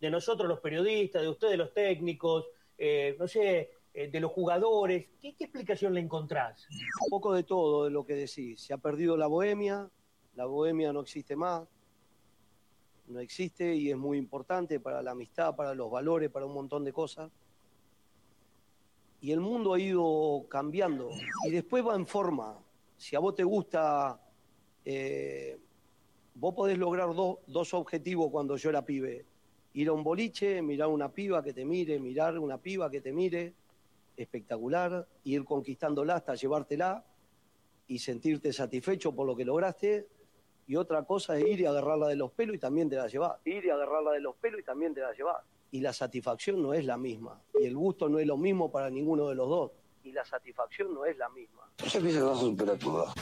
de nosotros los periodistas, de ustedes los técnicos, no sé, de los jugadores? ¿Qué explicación le encontrás? Un poco de todo de lo que decís. Se ha perdido la bohemia no existe más, no existe y es muy importante para la amistad, para los valores, para un montón de cosas. Y el mundo ha ido cambiando y después va en forma. Si a vos te gusta, vos podés lograr dos objetivos cuando yo era pibe. Ir a un boliche, mirar una piba que te mire, espectacular, ir conquistándola hasta llevártela y sentirte satisfecho por lo que lograste. Y otra cosa es ir y agarrarla de los pelos y también te la llevás. Y la satisfacción no es la misma. Y el gusto no es lo mismo para ninguno de los dos. Entonces piensa que vas a superar todo.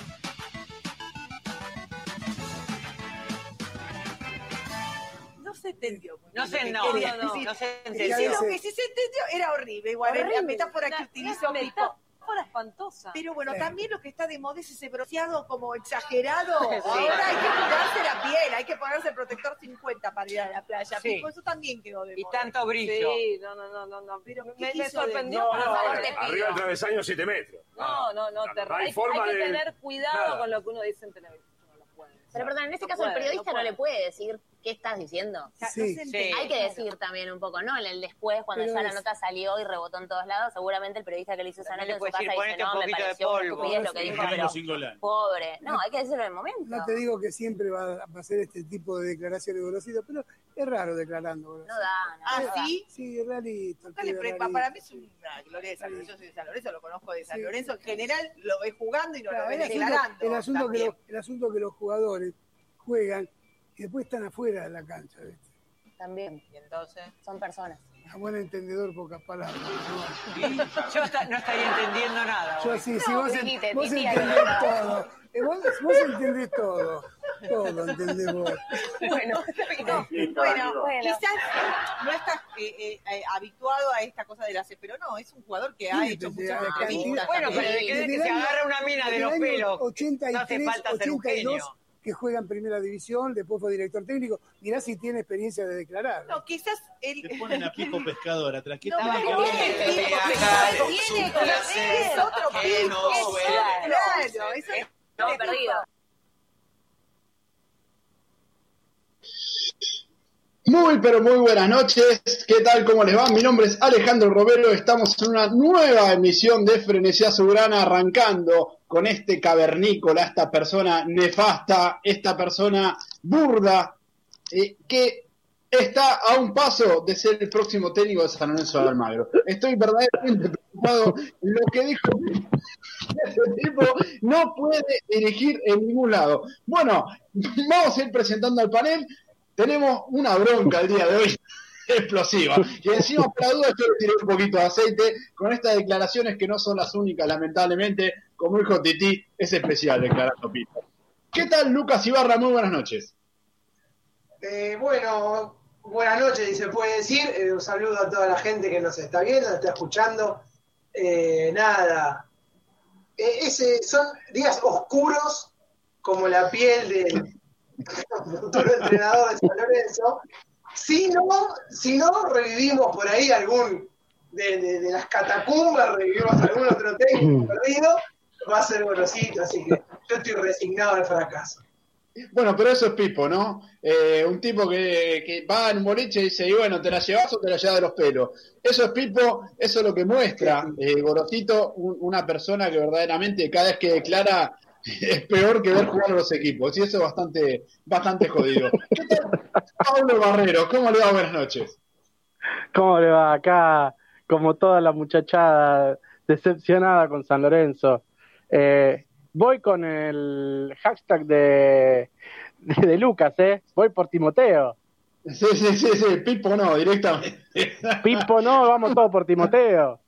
No se entendió. Sí, lo que sí se entendió era horrible. Igual la metáfora que utilizó mi espantosa. Pero bueno, sí. También lo que está de moda es ese bronceado como exagerado. Sí. Ahora hay que cuidarse la piel, hay que ponerse el protector 50 para ir a la playa. Sí. Eso también quedó de moda. Y tanto brillo. Sí, no. Pero me sorprendió. Arriba del travesaño 7 metros. Hay que tener cuidado con lo que uno dice en televisión. Pero perdón, en este caso el periodista no le puede decir qué estás diciendo. Sí. Hay que decir también un poco, ¿no? El después, cuando pero ya la nota salió y rebotó en todos lados, seguramente el periodista que le hizo esa nota en su casa dice, no, me pareció una estupidez lo que dijo, pero pobre. No, hay que decirlo en el momento. No te digo que siempre va a ser este tipo de declaraciones de Gorosito, pero es raro declarando Gorosito. No da. ¿Sí? Sí, es realista. Para mí es una gloria de San Lorenzo. Yo soy de San Lorenzo, lo conozco de San Lorenzo. En general lo ves jugando y no lo ves declarando. El asunto que los jugadores juegan y después están afuera de la cancha, ¿viste? También. Y entonces son personas. A buen entendedor, pocas palabras. Yo no estaría entendiendo nada. Yo sí, si vos entendés todo. Vos entendés todo. Todo entendés vos. Bueno, quizás no estás habituado a esta cosa de la C, pero no, es un jugador que ha hecho muchas entrevistas. Bueno, pero que se agarra una mina de los pelos. 83, no hace falta ser un genio. Que juega en primera división, después fue director técnico, mirá si tiene experiencia de declarar. No, quizás él... Te ponen a Pico Pescador atrás. ¿Qué tal? Tiene que es otro Pico. No, perdido. Muy, pero muy buenas noches. ¿Qué tal? ¿Cómo les va? Mi nombre es Alejandro Romero. Estamos en una nueva emisión de Frenesía Soberana, arrancando con este cavernícola, esta persona nefasta, esta persona burda, que está a un paso de ser el próximo técnico de San Lorenzo de Almagro. Estoy verdaderamente preocupado. Lo que dijo este tipo no puede dirigir en ningún lado. Bueno, vamos a ir presentando al panel. Tenemos una bronca el día de hoy. Explosiva. Y encima, para duda, yo le tiré un poquito de aceite con estas declaraciones que no son las únicas, lamentablemente. Como dijo Titi, es especial declarando Pito. ¿Qué tal, Lucas Ibarra? Muy buenas noches. Bueno, buenas noches, se puede decir. Un saludo a toda la gente que nos está viendo, nos está escuchando. Son días oscuros, como la piel del futuro entrenador de San Lorenzo. Si no revivimos por ahí algún de las catacumbas, revivimos algún otro técnico perdido, va a ser Gorosito, así que yo estoy resignado al fracaso. Bueno, pero eso es Pipo, ¿no? Un tipo que va en un boliche y dice, y bueno, ¿te la llevas o te la llevas de los pelos? Eso es Pipo, eso es lo que muestra Gorosito, una persona que verdaderamente cada vez que declara es peor que ver jugar a los equipos, y eso es bastante jodido. ¿Qué tal, Pablo Barrero? ¿Cómo le va? Buenas noches. ¿Cómo le va? Acá, como toda la muchachada, decepcionada con San Lorenzo. Voy con el hashtag de Lucas, voy por Timoteo. Sí, Pipo no, directamente. Pipo no, vamos todos por Timoteo.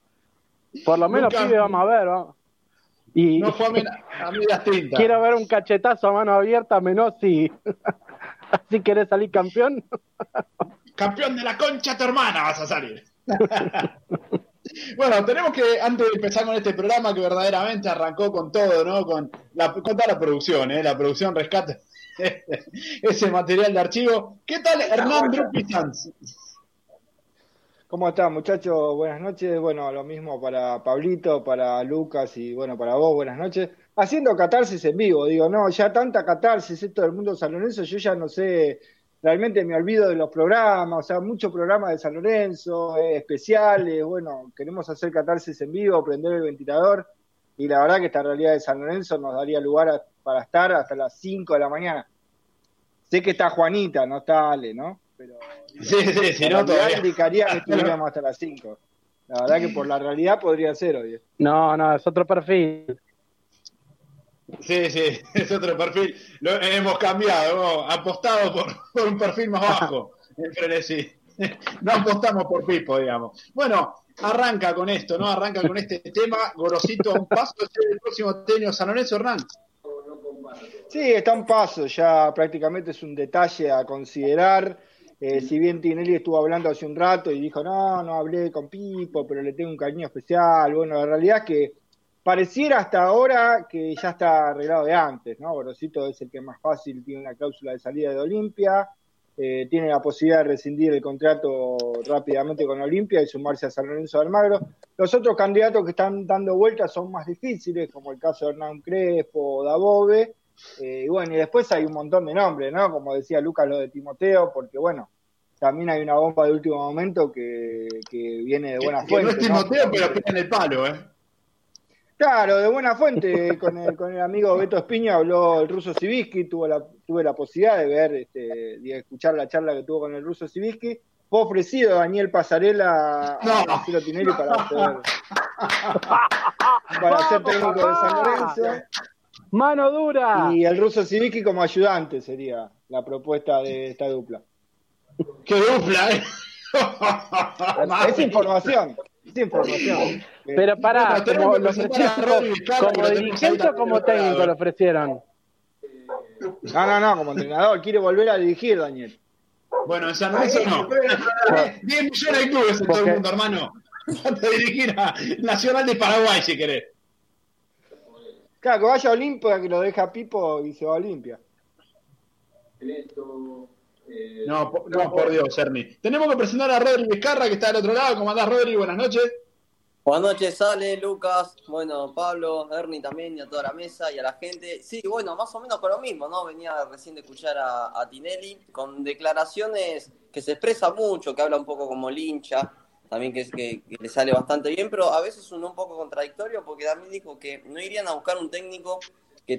Por lo menos Lucas, pibe, vamos a ver, vamos. Y no fue a medias tintas. Quiero ver un cachetazo a mano abierta, Menossi. ¿Así querés salir campeón? Campeón de la concha tu hermana vas a salir. Bueno, tenemos que, antes de empezar con este programa que verdaderamente arrancó con todo, ¿no? Con toda la producción, La producción rescata ese material de archivo. ¿Qué tal, Hernán Rupi Sanz? ¿Cómo están, muchachos? Buenas noches. Bueno, lo mismo para Pablito, para Lucas y, bueno, para vos, buenas noches. Haciendo catarsis en vivo, digo, no, ya tanta catarsis, esto del mundo San Lorenzo, yo ya no sé, realmente me olvido de los programas, o sea, muchos programas de San Lorenzo, especiales, bueno, queremos hacer catarsis en vivo, prender el ventilador, y la verdad que esta realidad de San Lorenzo nos daría lugar para estar hasta las 5 de la mañana. Sé que está Juanita, no está Ale, ¿no? Pero sí, si no todavía indicaría que estuviéramos hasta las 5. La verdad que por la realidad podría ser hoy. No, es otro perfil. Sí, es otro perfil. Hemos cambiado, hemos apostado por un perfil más bajo. No apostamos por Pipo, digamos. Bueno, arranca con esto, ¿no? Arranca con este tema. Gorosito, un paso de ser el próximo técnico San Lorenzo, Hernán. Sí, está un paso, ya prácticamente es un detalle a considerar. Si bien Tinelli estuvo hablando hace un rato y dijo, no hablé con Pipo, pero le tengo un cariño especial. Bueno, la realidad es que pareciera hasta ahora que ya está arreglado de antes, ¿no? Gorosito es el que más fácil tiene una cláusula de salida de Olimpia, tiene la posibilidad de rescindir el contrato rápidamente con Olimpia y sumarse a San Lorenzo de Almagro. Los otros candidatos que están dando vueltas son más difíciles, como el caso de Hernán Crespo, Dabove, y bueno, y después hay un montón de nombres, ¿no? Como decía Lucas, lo de Timoteo, porque bueno, también hay una bomba de último momento que viene de buena fuente. Que no es Timoteo, ¿no? Pero pega en el palo, ¿eh? Claro, de buena fuente, con el amigo Beto Espino habló el Ruso Sibisky, tuve la posibilidad de ver, de escuchar la charla que tuvo con el Ruso Sibisky, fue ofrecido a Daniel Passarella a Marcelo Tinelli para ser técnico de San Lorenzo. ¡Mano dura! Y el Ruso Sibisky como ayudante sería la propuesta de esta dupla. ¡Qué dupla, eh! Es información. Pero pará, como lo ofrecieron como dirigente o como técnico lo ofrecieron. No, como entrenador, quiere volver a dirigir, Daniel. Bueno, en San Lorenzo no. 10 millones de clubes en todo el mundo, hermano. Vas a dirigir a Nacional de Paraguay si querés. Claro, que vaya a Olimpia, que lo deja Pipo y se va a Olimpia. No, por Dios, Ernie. Tenemos que presentar a Rodri Vizcarra, que está del otro lado. ¿Cómo andás, Rodri? Buenas noches. Buenas noches, Ale, Lucas, bueno, Pablo, Ernie también, y a toda la mesa y a la gente. Sí, bueno, más o menos con lo mismo, ¿no? Venía recién de escuchar a Tinelli con declaraciones que se expresa mucho, que habla un poco como el hincha, también que le sale bastante bien, pero a veces un poco contradictorio, porque también dijo que no irían a buscar un técnico que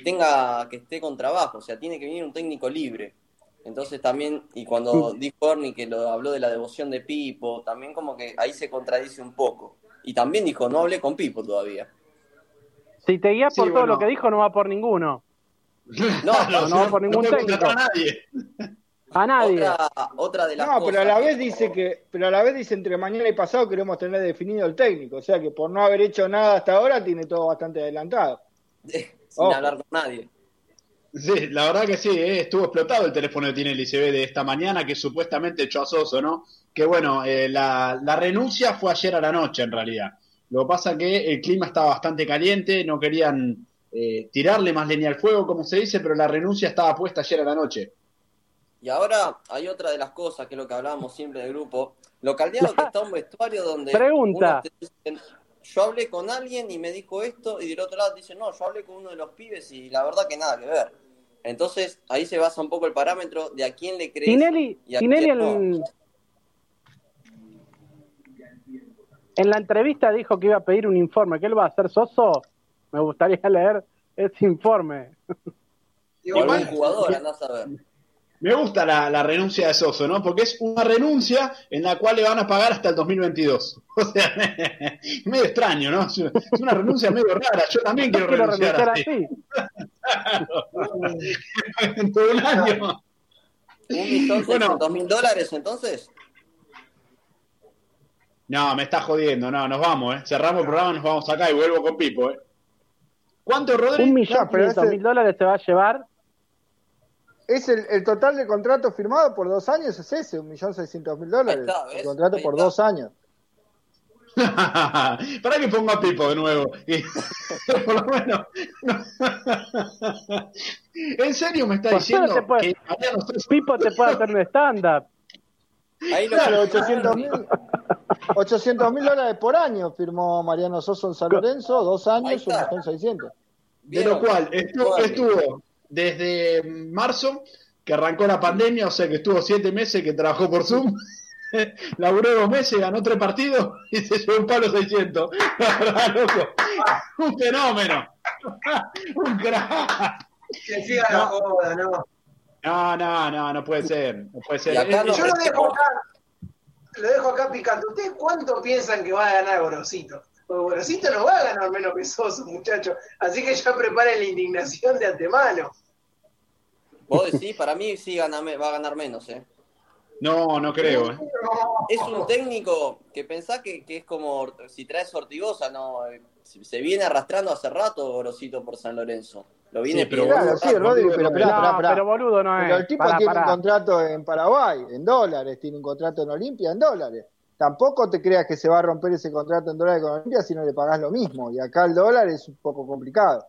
esté con trabajo, o sea, tiene que venir un técnico libre. Entonces también, y cuando dijo Ernie que lo habló de la devoción de Pipo, también como que ahí se contradice un poco. Y también dijo, no hablé con Pipo todavía. Si te guías por todo lo que dijo, no va por ninguno. No va por ningún técnico. A nadie. Otra de las cosas. Pero a la vez dice entre mañana y pasado queremos tener definido el técnico. O sea que por no haber hecho nada hasta ahora, tiene todo bastante adelantado. Sin hablar con nadie. Sí, la verdad que sí, estuvo explotado el teléfono de Tinelli, se ve de esta mañana que supuestamente echó a Sosso, ¿no? Que bueno, la renuncia fue ayer a la noche en realidad. Lo que pasa que el clima estaba bastante caliente, no querían tirarle más leña al fuego, como se dice, pero la renuncia estaba puesta ayer a la noche. Y ahora hay otra de las cosas, que es lo que hablábamos siempre del grupo, lo caldeado que está un vestuario donde... Pregunta. Yo hablé con alguien y me dijo esto, y del otro lado dice, no, yo hablé con uno de los pibes y la verdad que nada que ver. Entonces, ahí se basa un poco el parámetro de a quién le crees y a quién no. En la entrevista dijo que iba a pedir un informe. ¿Qué lo va a hacer, Sosso? Me gustaría leer ese informe. Digo, algún jugador, andás a ver. Me gusta la renuncia de Sosso, ¿no? Porque es una renuncia en la cual le van a pagar hasta el 2022. O sea, medio extraño, ¿no? Es una renuncia medio rara. Yo también quiero renunciar así. Claro. En todo el año. $1.600.000 entonces? No, me está jodiendo. No, nos vamos, ¿eh? Cerramos el programa, nos vamos acá y vuelvo con Pipo, ¿eh? ¿Cuánto, Rodri? $1.300.000 se va a llevar. Es el total de contrato firmado por 2 años, es ese, $1.600.000. El contrato por 2 años. Para que ponga a Pipo de nuevo. Por lo menos. ¿En serio me está diciendo que Pipo te puede hacer un stand-up? Ahí claro, 800.000. $800.000 por año firmó Mariano Sosso en San Lorenzo, 2 años, 1.600.000. De lo cual estuvo desde marzo, que arrancó la pandemia, o sea que estuvo 7 meses que trabajó por Zoom, laburó 2 meses, ganó 3 partidos y se llevó un palo 600. La verdad, loco, un fenómeno, un crack. Que siga la joda, ¿no? No puede ser, no puede ser. Yo lo dejo acá picante. ¿Ustedes cuánto piensan que va a ganar Gorosito? Porque Gorosito no va a ganar menos que Sosso, muchachos. Así que ya preparen la indignación de antemano. Vos decís, para mí sí va a ganar menos, ¿eh? No, no creo, ¿eh? Es un técnico que pensá que es como si traes Ortigosa, ¿no? Se viene arrastrando hace rato Gorosito por San Lorenzo. Lo viene pero boludo no es. Pero el tipo tiene un contrato en Paraguay, en dólares, tiene un contrato en Olimpia, en dólares. Tampoco te creas que se va a romper ese contrato en dólares con Olimpia si no le pagás lo mismo. Y acá el dólar es un poco complicado.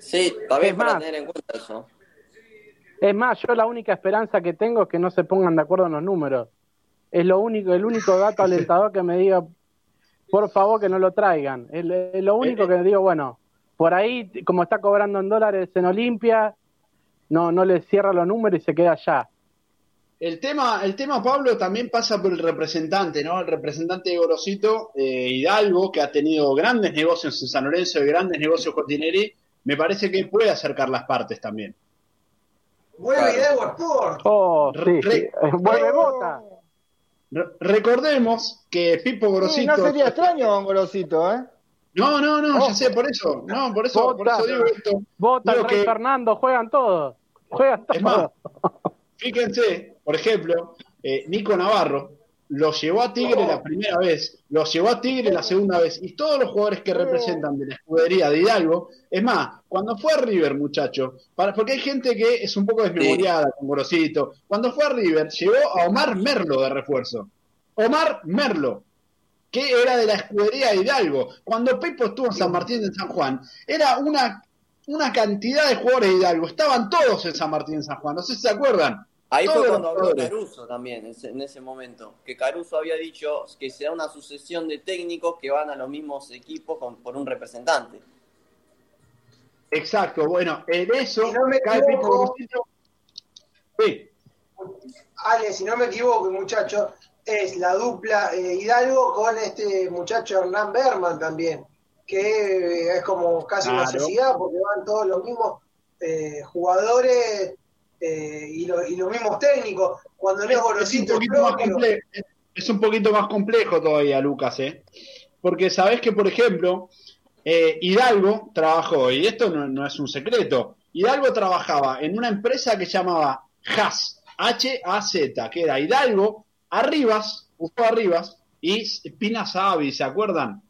Sí, también para tener en cuenta eso. Es más, yo la única esperanza que tengo es que no se pongan de acuerdo en los números. Es lo único, el único dato alentador que me diga, por favor, que no lo traigan. Es lo único que digo, bueno, por ahí, como está cobrando en dólares en Olimpia, no le cierra los números y se queda allá. El tema, Pablo, también pasa por el representante, ¿no? El representante de Gorosito, Hidalgo, que ha tenido grandes negocios en San Lorenzo y grandes negocios con Tinelli, me parece que puede acercar las partes también. Vuelve Hidalgo a Porto. Oh, sí. Vuelve Bota. Recordemos que Pipo Gorosito... Sí, no sería extraño don Gorosito, ¿eh? No, ya sé, por eso. No, por eso digo esto. Bota, digo que... Fernando, juegan todos. Juegan todos. Es más, fíjense, por ejemplo, Nico Navarro lo llevó a Tigre la primera vez, lo llevó a Tigre la segunda vez, y todos los jugadores que representan de la escudería de Hidalgo, es más, cuando fue a River, muchacho, porque hay gente que es un poco desmemoriada con Gorosito, cuando fue a River llevó a Omar Merlo de refuerzo. Omar Merlo, que era de la escudería de Hidalgo. Cuando Pipo estuvo en San Martín de San Juan, era una cantidad de jugadores de Hidalgo, estaban todos en San Martín de San Juan, no sé si se acuerdan. Ahí fue cuando habló Caruso también, en ese momento, que Caruso había dicho que será una sucesión de técnicos que van a los mismos equipos por un representante. Exacto, bueno, en eso... Si no me equivoco, sí. Ale, si no me equivoco, muchacho, es la dupla Hidalgo con este muchacho Hernán Berman también, que es como casi una sociedad, porque van todos los mismos jugadores... y los mismos técnicos. Cuando lees Gorosito es un poquito más complejo todavía, Lucas, porque sabés que, por ejemplo, Hidalgo trabajó, y esto no es un secreto, Hidalgo trabajaba en una empresa que llamaba HAZ, H-A-Z, que era Hidalgo, Arribas, Gustavo Arribas y Pina Sahabi, ¿se acuerdan?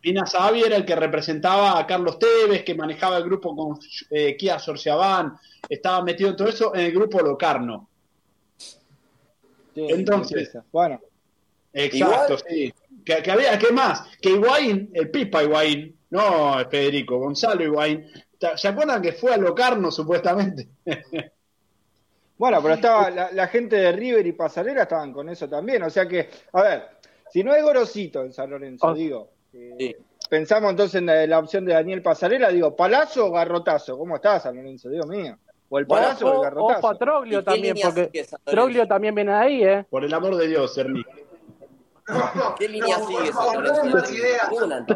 Pina Sahabi era el que representaba a Carlos Tevez, que manejaba el grupo con Kia Sorciabán, estaba metido en todo eso, en el grupo Locarno. Sí, entonces, bueno. Exacto, igual, sí. Que había, ¿qué más? Que Higuaín, el Pipa Higuaín, no Federico, Gonzalo Higuaín, ¿se acuerdan que fue a Locarno supuestamente? Bueno, pero estaba la gente de River y Passarella estaban con eso también, o sea que, a ver, si no hay Gorosito en San Lorenzo, digo... Sí. Pensamos entonces en la opción de Daniel Passarella, digo, ¿Palazo o Garrotazo? ¿Cómo está San Lorenzo? Dios mío. O el Palazo o el Garrotazo. Ojo a Troglio también, porque Troglio también viene de ahí, Por el amor de Dios, Ernie. ¿Qué línea sigue San Lorenzo?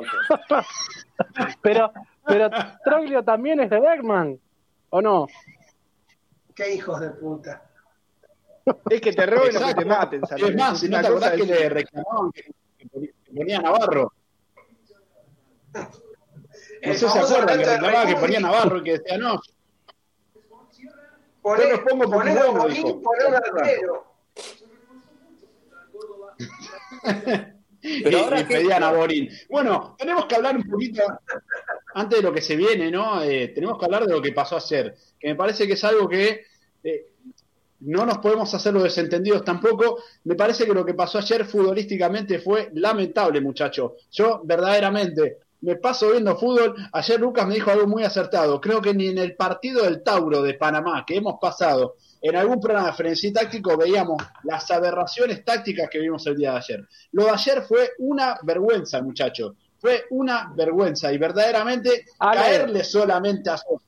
Pero Troglio también es de Bergman, ¿o no? Qué hijos de puta. Es que te roben o que te maten, San Lorenzo. Es más, si no te acordás que le reclamaban que ponía Navarro. No sé si se acuerdan que reclamaba que ponía Navarro y que decía no. Yo los pongo por el nombre, dijo. Y pedían a Borín. Bueno, tenemos que hablar un poquito antes de lo que se viene, ¿no? Tenemos que hablar de lo que pasó ayer, que me parece que es algo que no nos podemos hacer los desentendidos tampoco. Me parece que lo que pasó ayer futbolísticamente fue lamentable, muchachos. Yo, verdaderamente, me paso viendo fútbol. Ayer Lucas me dijo algo muy acertado. Creo que ni en el partido del Tauro de Panamá que hemos pasado en algún programa de frenesí táctico veíamos las aberraciones tácticas que vimos el día de ayer. Lo de ayer fue una vergüenza, muchachos. Fue una vergüenza. Y verdaderamente caerle solamente a Sosso.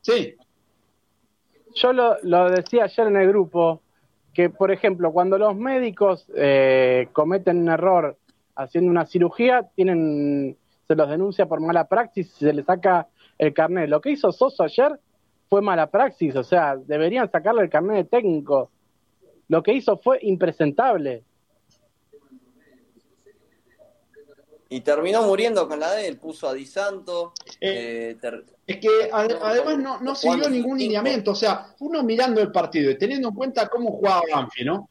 Sí. Yo lo decía ayer en el grupo, que por ejemplo, cuando los médicos cometen un error haciendo una cirugía, se los denuncia por mala praxis, se les saca el carnet. Lo que hizo Sosso ayer fue mala praxis, o sea, deberían sacarle el carnet de técnico. Lo que hizo fue impresentable. Y terminó muriendo con la de él, puso a Di Santo. Es que además no siguió ningún lineamiento. O sea, uno mirando el partido y teniendo en cuenta cómo jugaba Banfield, ¿no?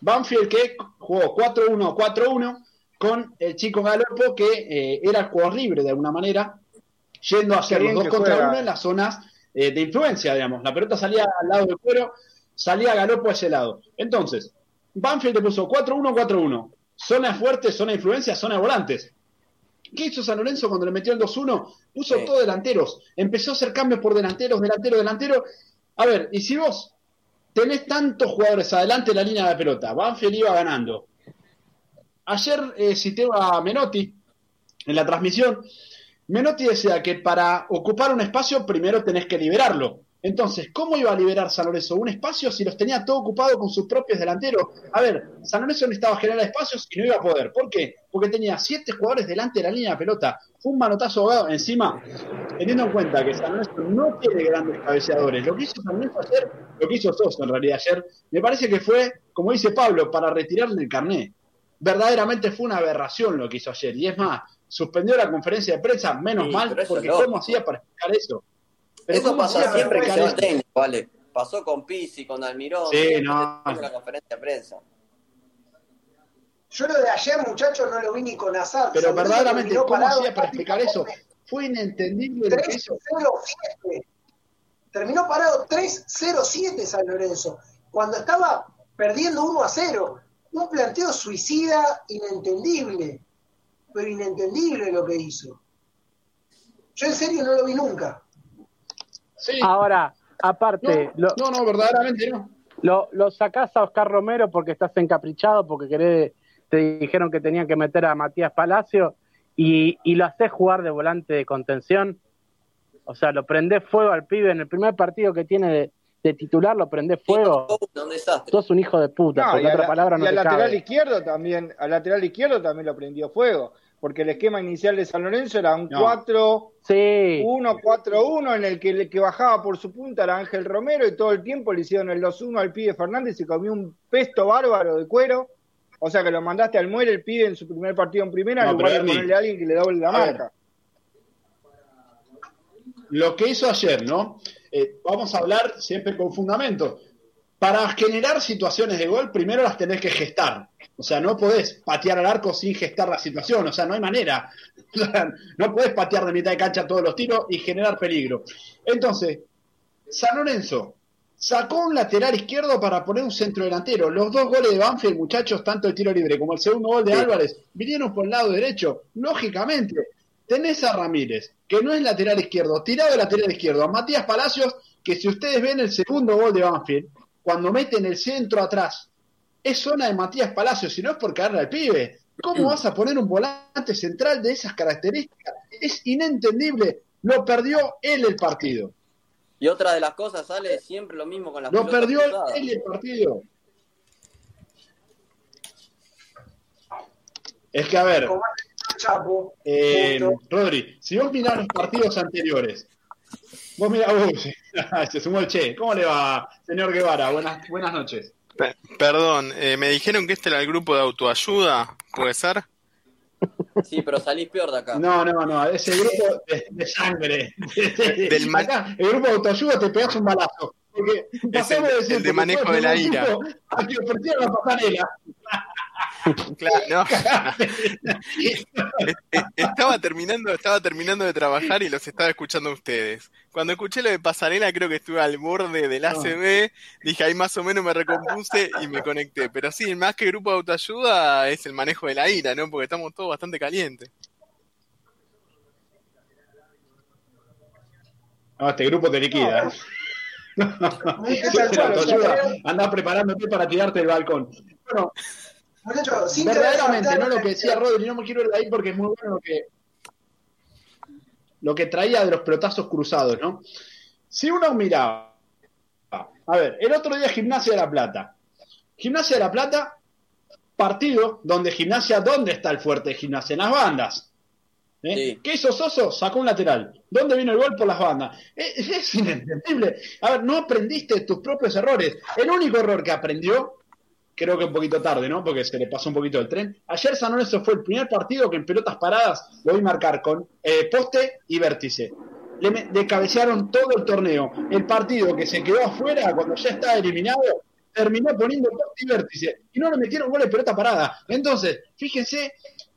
Banfield que jugó 4-1-4-1 con el chico Galopo, que era jugador libre de alguna manera, yendo a hacer los 2 contra 1 en las zonas de influencia, digamos. La pelota salía al lado del cuero, salía Galopo a ese lado. Entonces, Banfield le puso 4-1-4-1. Zona fuerte, zona de influencia, zona de volantes. ¿Qué hizo San Lorenzo cuando le metió el 2-1? Puso todo delanteros. Empezó a hacer cambios por delanteros. A ver, y si vos tenés tantos jugadores adelante en la línea de la pelota, Banfield iba ganando. Ayer cité a Menotti en la transmisión. Menotti decía que para ocupar un espacio primero tenés que liberarlo. Entonces, ¿cómo iba a liberar San Lorenzo un espacio si los tenía todo ocupado con sus propios delanteros? A ver, San Lorenzo necesitaba generar espacios y no iba a poder. ¿Por qué? Porque tenía 7 jugadores delante de la línea de pelota. Fue un manotazo ahogado. Encima, teniendo en cuenta que San Lorenzo no tiene grandes cabeceadores, lo que hizo San Lorenzo ayer, lo que hizo Sosso en realidad ayer, me parece que fue, como dice Pablo, para retirarle el carné. Verdaderamente fue una aberración lo que hizo ayer. Y es más, suspendió la conferencia de prensa, menos mal, porque ¿cómo hacía para explicar eso? Pero eso pasa siempre que se va técnico, ¿vale? Pasó con Pizzi, con Almirón, en la conferencia de prensa. Yo lo de ayer, muchachos, no lo vi ni con azar. Pero verdaderamente, ¿cómo hacía para explicar eso? Fue inentendible lo que hizo. 3-0-7. Terminó parado 3-0-7 San Lorenzo. Cuando estaba perdiendo 1-0. Un planteo suicida inentendible. Pero inentendible lo que hizo. Yo en serio no lo vi nunca. Sí. Ahora, aparte... No, verdaderamente no. Lo sacás a Oscar Romero porque estás encaprichado, porque te dijeron que tenían que meter a Matías Palacio y lo hacés jugar de volante de contención. O sea, lo prendés fuego al pibe. En el primer partido que tiene de titular lo prendés fuego. Sos un hijo de puta, porque otra palabra no te cabe. Al lateral izquierdo también lo prendió fuego. Porque el esquema inicial de San Lorenzo era un 4-1-4-1 en el que bajaba por su punta era Ángel Romero y todo el tiempo le hicieron el 2-1 al pibe Fernández y comió un pesto bárbaro de cuero. O sea que lo mandaste al muere el pibe en su primer partido en primera en lugar de ponerle a alguien que le doble la marca. Lo que hizo ayer, ¿no? Vamos a hablar siempre con fundamento. Para generar situaciones de gol, primero las tenés que gestar. O sea, no podés patear al arco sin gestar la situación. O sea, no hay manera. No podés patear de mitad de cancha todos los tiros y generar peligro. Entonces, San Lorenzo sacó un lateral izquierdo para poner un centro delantero. Los 2 goles de Banfield, muchachos, tanto el tiro libre como el segundo gol de Álvarez, vinieron por el lado derecho. Lógicamente, tenés a Ramírez, que no es lateral izquierdo, tirado de lateral izquierdo, a Matías Palacios, que si ustedes ven el segundo gol de Banfield, cuando meten el centro atrás, es zona de Matías Palacio, si no es por caerle al pibe. ¿Cómo vas a poner un volante central de esas características? Es inentendible. Lo perdió él el partido. Y otra de las cosas, sale siempre lo mismo con las pelotas cruzadas. Lo perdió él el partido. Es que, a ver, Rodri, si vos mirás los partidos anteriores, vos mirás, se sumó el Che. ¿Cómo le va, señor Guevara? Buenas noches. Perdón, me dijeron que este era el grupo de autoayuda, ¿puede ser? Sí, pero salís peor de acá. No, es el grupo de sangre. Acá, el grupo de autoayuda te pegás un balazo. Porque es el de manejo de la ira. A que ofrecieron la pasarela. Claro, estaba terminando de trabajar y los estaba escuchando a ustedes. Cuando escuché lo de Pasarela, creo que estuve al borde del ACB, dije ahí más o menos me recompuse y me conecté. Pero sí, más que grupo de autoayuda es el manejo de la ira, ¿no? Porque estamos todos bastante calientes. Este grupo te liquida. Andás preparándote para tirarte del balcón. Bueno, muchacho, sin verdaderamente, no lo que decía Rodri, no me quiero ir de ahí porque es muy bueno lo que traía de los pelotazos cruzados, ¿no? Si uno miraba, a ver, el otro día Gimnasia de la Plata. Gimnasia de la Plata, partido donde Gimnasia, ¿dónde está el fuerte de Gimnasia? En las bandas. Sí. ¿Qué hizo Sosso? Sacó un lateral. ¿Dónde vino el gol? Por las bandas. Es inentendible. A ver, no aprendiste tus propios errores. El único error que aprendió, creo que un poquito tarde, ¿no? Porque se le pasó un poquito el tren. Ayer San Lorenzo fue el primer partido que en pelotas paradas lo vi marcar con poste y vértice. Le cabecearon todo el torneo. El partido que se quedó afuera cuando ya estaba eliminado, terminó poniendo poste y vértice. Y no le metieron goles de pelota parada. Entonces, fíjense.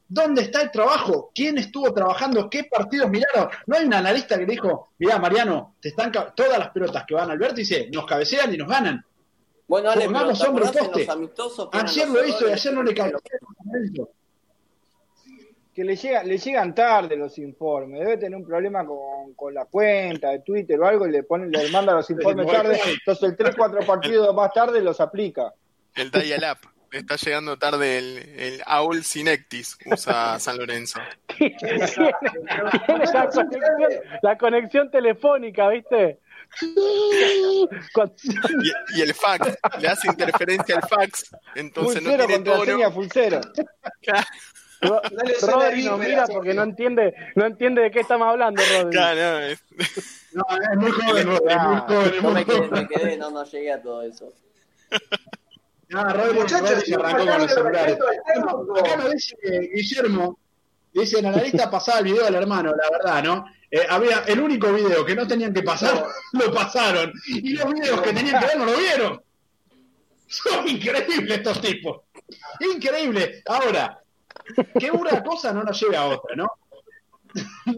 ¿Dónde está el trabajo? ¿Quién estuvo trabajando? ¿Qué partidos miraron? ¿No hay un analista que le dijo, mirá, Mariano, te están todas las pelotas que van al vértice, nos cabecean y nos ganan? Bueno, Ale, pongamos hombre poste. Ayer lo hizo y ayer no le cabecearon. Que le llegan tarde los informes. Debe tener un problema con la cuenta de Twitter o algo y le manda los informes tarde. Entonces el 3-4 partidos más tarde los aplica. El dial-up. Está llegando tarde el Aul Sinectis, usa San Lorenzo. La conexión telefónica, ¿viste? Y el fax, le hace interferencia al fax, entonces Fulcero no tiene contraseña, Fulcero. Claro. Rodri no mira porque no entiende de qué estamos hablando, Rodri. Claro, es muy joven, me quedé, no llegué a todo eso. Rodri se arrancó con los celulares. Acá nos dice Guillermo, dice, en la lista pasaba el video del hermano, la verdad, ¿no? Había el único video que no tenían que pasar, lo pasaron. Y los videos que tenían que ver no lo vieron. Son increíbles estos tipos. Increíble. Ahora, que una cosa no nos lleve a otra, ¿no?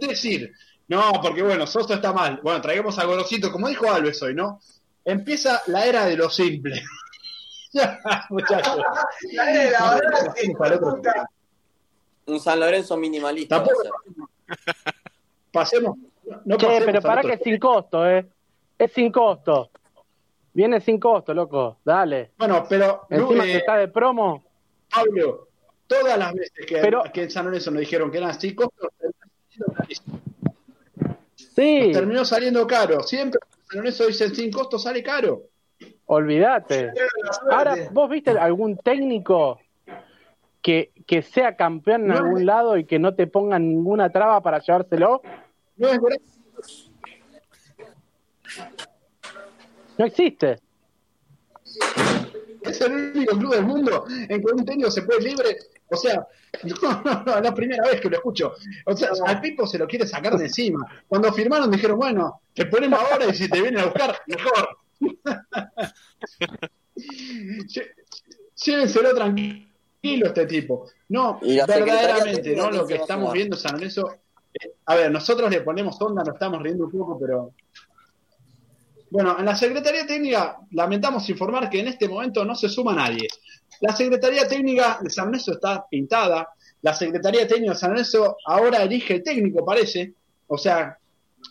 Decir, no, porque bueno, Sosso está mal. Bueno, traigamos a Gorosito, como dijo Alves hoy, ¿no? Empieza la era de lo simple. Muchachos. Un San Lorenzo minimalista. ¿Tampoco? Pasemos. No che, pasemos, pero para que es sin costo, Es sin costo. Viene sin costo, loco. Dale. Bueno, pero encima que está de promo. Pablo, todas las veces que en San Lorenzo nos dijeron que eran sin costo, sí. Terminó saliendo caro. Siempre San Lorenzo dicen sin costo sale caro. Olvídate. Ahora, ¿vos viste algún técnico que sea campeón en algún lado y que no te ponga ninguna traba para llevárselo? No existe. Es el único club del mundo en que un técnico se puede libre. O sea, no, es la primera vez que lo escucho. O sea, al Pipo se lo quiere sacar de encima. Cuando firmaron dijeron, bueno, te ponemos ahora y si te vienen a buscar, mejor. Llévenselo tranquilo este tipo. No, verdaderamente, ¿no? Lo que estamos viendo San Lorenzo. A ver, nosotros le ponemos onda, nos estamos riendo un poco, pero bueno, en la Secretaría Técnica lamentamos informar que en este momento no se suma nadie. La Secretaría Técnica de San Lorenzo está pintada. La Secretaría Técnica de San Lorenzo ahora elige el técnico, parece. O sea,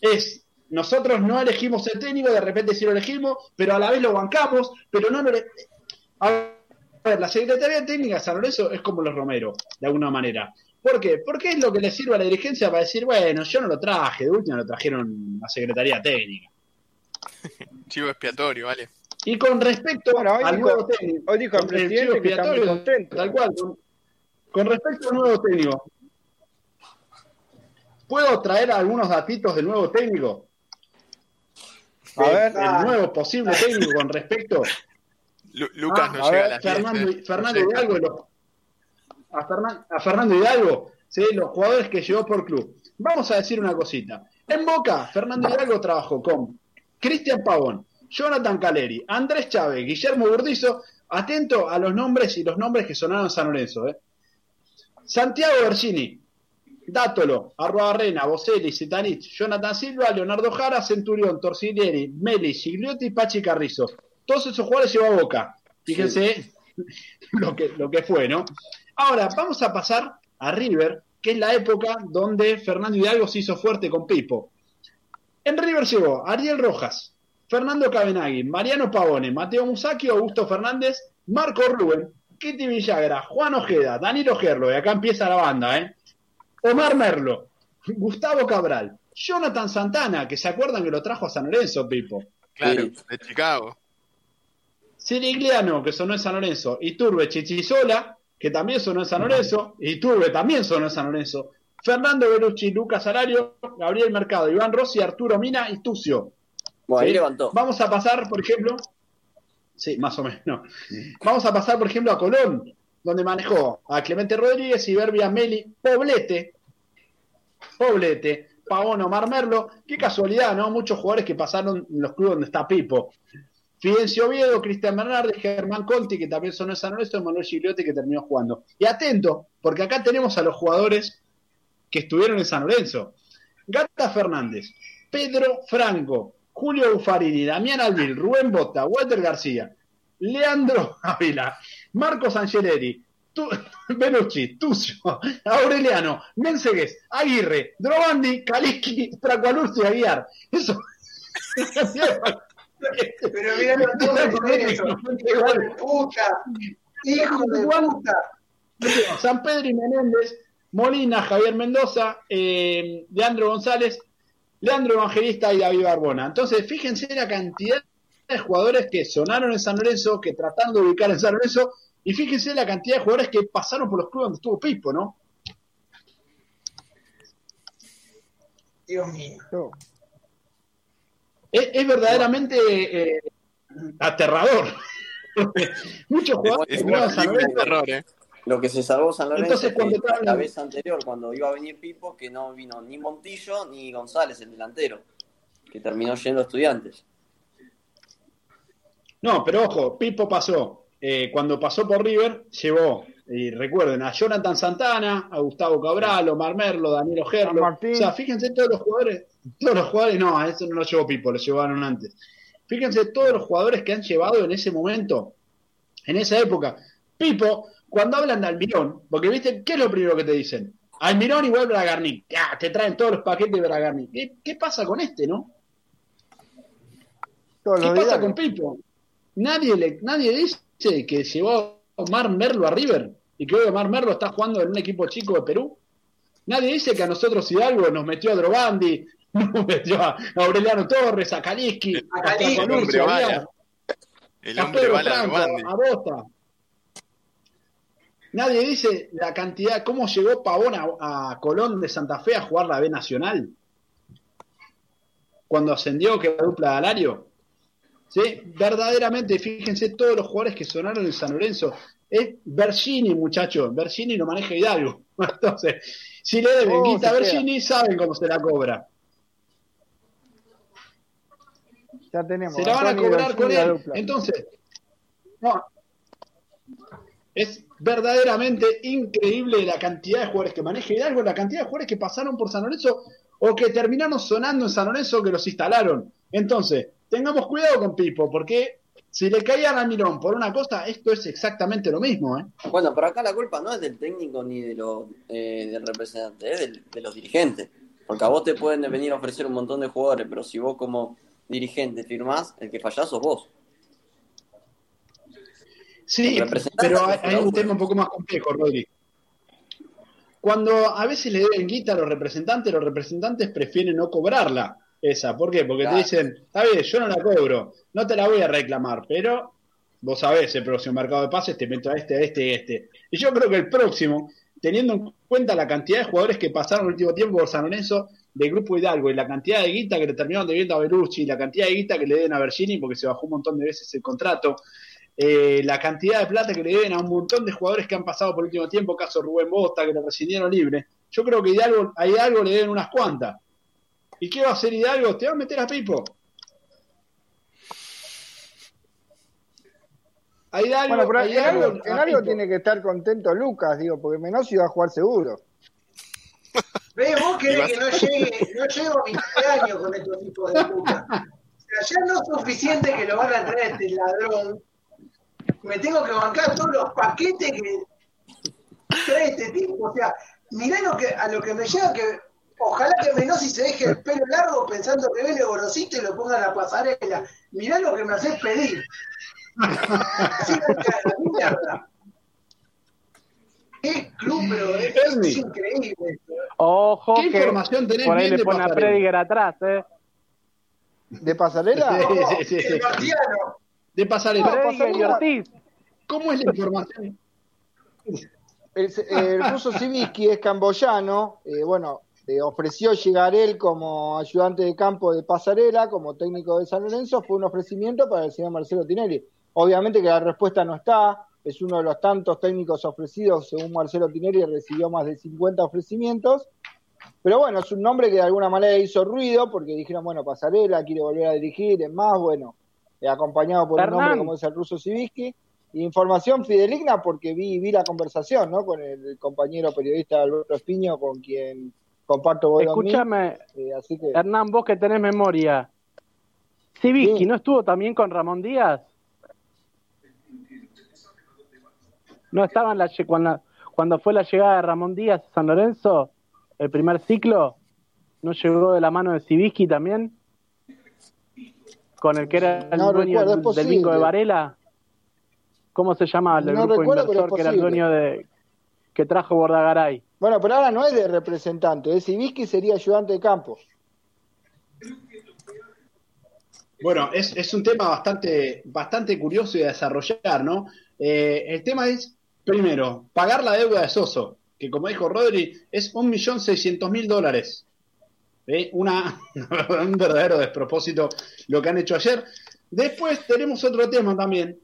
es... Nosotros no elegimos el técnico, de repente sí lo elegimos, pero a la vez lo bancamos, pero no lo... A ver, la Secretaría Técnica de San Lorenzo es como los Romero, de alguna manera. ¿Por qué? Porque es lo que le sirve a la dirigencia para decir, bueno, yo no lo traje, de última lo trajeron la Secretaría Técnica. Chivo expiatorio, vale. Y con respecto al nuevo técnico... Hoy dijo el presidente que está muy contento. Tal cual. Con respecto al nuevo técnico, ¿puedo traer algunos datitos del nuevo técnico? A ver, el nuevo posible técnico con respecto. Lucas no llega a la Fernando Hidalgo. A Fernando Hidalgo, ¿sí? Los jugadores que llegó por club. Vamos a decir una cosita. En Boca, Fernando Hidalgo trabajó con Cristian Pavón, Jonathan Caleri, Andrés Chávez, Guillermo Burdizo. Atento a los nombres y los nombres que sonaron en San Lorenzo. Santiago Bergini, Dátolo, Arruabarrena, Boselli, Zitanich, Jonathan Silva, Leonardo Jara, Centurión, Torsiglieri, Meli, Gigliotti, Pachi Carrizo. Todos esos jugadores llevó a Boca. Fíjense lo que fue, ¿no? Ahora, vamos a pasar a River, que es la época donde Fernando Hidalgo se hizo fuerte con Pipo. En River llegó Ariel Rojas, Fernando Cabenagui, Mariano Pavone, Mateo Musacchio, Augusto Fernández, Marco Rubén, Kitty Villagra, Juan Ojeda, Danilo Gerlo, y acá empieza la banda, Omar Merlo, Gustavo Cabral, Jonathan Santana, que se acuerdan que lo trajo a San Lorenzo, Pipo. Claro, sí. De Chicago. Sirigliano, que sonó en San Lorenzo, Iturbe Chichisola, que también sonó en San Lorenzo, Iturbe también sonó en San Lorenzo, Fernando Berucci, Lucas Alario, Gabriel Mercado, Iván Rossi, Arturo Mina y Tucio. Bueno, ahí levantó. Vamos a pasar, por ejemplo, sí, más o menos. Vamos a pasar, por ejemplo, a Colón, donde manejó a Clemente Rodríguez, Iberbia Meli, Poblete, Pavón, Omar Merlo. Qué casualidad, ¿no? Muchos jugadores que pasaron en los clubes donde está Pipo. Fidencio Oviedo, Cristian Bernardes, Germán Conti, que también sonó en San Lorenzo, Manuel Gigliotti, que terminó jugando. Y atento, porque acá tenemos a los jugadores que estuvieron en San Lorenzo. Gata Fernández, Pedro Franco, Julio Buffarini, Damián Alvil, Rubén Botta, Walter García, Leandro Ávila, Marcos Angeleri, Benucci, Tucio, Aureliano, Mensegués, Aguirre, Drobandi, Kaliski, Tracualurcio y Aguiar. Eso. Pero mirá los hijo de puta. San Pedro y Menéndez, Molina, Javier Mendoza, Leandro González, Leandro Evangelista y David Barbona. Entonces, fíjense la cantidad de jugadores que sonaron en San Lorenzo, que trataron de ubicar en San Lorenzo, y fíjense la cantidad de jugadores que pasaron por los clubes donde estuvo Pipo, ¿no? Dios mío. Es verdaderamente aterrador. Muchos jugadores jugaron San Lorenzo. Terror, Lo que se salvó San Lorenzo. Entonces, la vez anterior, cuando iba a venir Pipo, que no vino ni Montillo ni González, el delantero, que terminó yendo a Estudiantes. No, pero ojo, Pipo pasó. Cuando pasó por River, llevó, y recuerden, a Jonathan Santana, a Gustavo Cabral, Omar Merlo, Danilo Gerlo. O sea, fíjense todos los jugadores, no, a eso no lo llevó Pipo, lo llevaron antes. Fíjense todos los jugadores que han llevado en ese momento, en esa época. Pipo, cuando hablan de Almirón, porque viste, ¿qué es lo primero que te dicen? Almirón igual Bragarnik. Ah, te traen todos los paquetes de Bragarnik. ¿Qué pasa con este, no? Todos ¿Qué pasa con Pipo? Nadie dice que llevó Omar Merlo a River y que hoy Omar Merlo está jugando en un equipo chico de Perú. Nadie dice que a nosotros Hidalgo nos metió a Drobandi, nos metió a Aureliano Torres, a Kaliski, a Colurcio, a Pedro Franco, a Botta. Nadie dice la cantidad, cómo llegó Pavón a Colón de Santa Fe a jugar la B Nacional cuando ascendió, que la dupla de Alario. ¿Sí? Verdaderamente, fíjense todos los jugadores que sonaron en San Lorenzo. Es Bergini, muchachos. Bergini lo maneja Hidalgo. Entonces, si le deben guita a Bergini, saben cómo se la cobra. Ya tenemos. Se la van a cobrar con él. Entonces, no. Es verdaderamente increíble la cantidad de jugadores que maneja Hidalgo, la cantidad de jugadores que pasaron por San Lorenzo o que terminaron sonando en San Lorenzo, que los instalaron. Entonces, tengamos cuidado con Pipo, porque si le caían a Mirón por una cosa, esto es exactamente lo mismo. Bueno, pero acá la culpa no es del técnico ni de los del representante, es de los dirigentes. Porque a vos te pueden venir a ofrecer un montón de jugadores, pero si vos como dirigente firmás, el que fallás sos vos. Sí, pero hay un tema un poco más complejo, Rodri. Cuando a veces le deben guita a los representantes prefieren no cobrarla. Esa, ¿por qué? Porque te dicen, está bien, yo no la cobro, no te la voy a reclamar, pero vos sabés, el próximo mercado de pases te meto a este. Y yo creo que el próximo, teniendo en cuenta la cantidad de jugadores que pasaron el último tiempo por San Lorenzo del Grupo Hidalgo y la cantidad de guita que le terminaron debiendo a Berucci, la cantidad de guita que le deben a Bergini porque se bajó un montón de veces el contrato, la cantidad de plata que le deben a un montón de jugadores que han pasado por el último tiempo, caso Rubén Botta, que lo rescindieron libre. Yo creo que a Hidalgo le deben unas cuantas. ¿Y qué va a hacer Hidalgo? Te va a meter a Pipo. A Hidalgo, bueno, pero Hidalgo tiene que estar contento Lucas, digo, porque Menossi va a jugar seguro. ¿Ves? Vos querés que no llego a 20 años con estos tipos de puta. O sea, ya no es suficiente que lo van a traer a este ladrón. Me tengo que bancar todos los paquetes que trae este tipo. O sea, mirá a lo que me llega que Ojalá que Menossi se deje el pelo largo pensando que Vélez Gorosito y lo pongan a Passarella. Mirá lo que me haces pedir. Así me cae la mierda. ¡Qué club, bro! Es increíble. Ojo, ¿qué información tenés por ahí bien le pone a Prediger atrás, ¿eh? ¿De Passarella? Sí. De Passarella. Prediger y Ortiz. ¿Cómo es la información? El ruso Sibisky es camboyano. Ofreció llegar él como ayudante de campo de Passarella, como técnico de San Lorenzo. Fue un ofrecimiento para el señor Marcelo Tinelli. Obviamente que la respuesta no está. Es uno de los tantos técnicos ofrecidos, según Marcelo Tinelli, recibió más de 50 ofrecimientos. Pero bueno, es un nombre que de alguna manera hizo ruido, porque dijeron, bueno, Passarella quiere volver a dirigir, es más, acompañado por Hernán, un nombre como es el ruso Sibisky. Información fidedigna, porque vi la conversación, ¿no?, con el compañero periodista Alberto Espino, con quien comparto vos. Escúchame, así que... Hernán, vos que tenés memoria. Sibisky, sí. ¿No estuvo también con Ramón Díaz? ¿No estaba cuando fue la llegada de Ramón Díaz a San Lorenzo, el primer ciclo? ¿No llegó de la mano de Sibisky también? ¿Con el que era el dueño del bingo de Varela? ¿Cómo se llamaba? El grupo inversor que era el dueño que trajo Bordagaray. Bueno, pero ahora no es de representante, de Sibisky sería ayudante de campo. Bueno, es un tema bastante curioso de desarrollar, ¿no? El tema es, primero, pagar la deuda de Sosso, que como dijo Rodri, es $1.600.000. Un verdadero despropósito lo que han hecho ayer. Después tenemos otro tema también,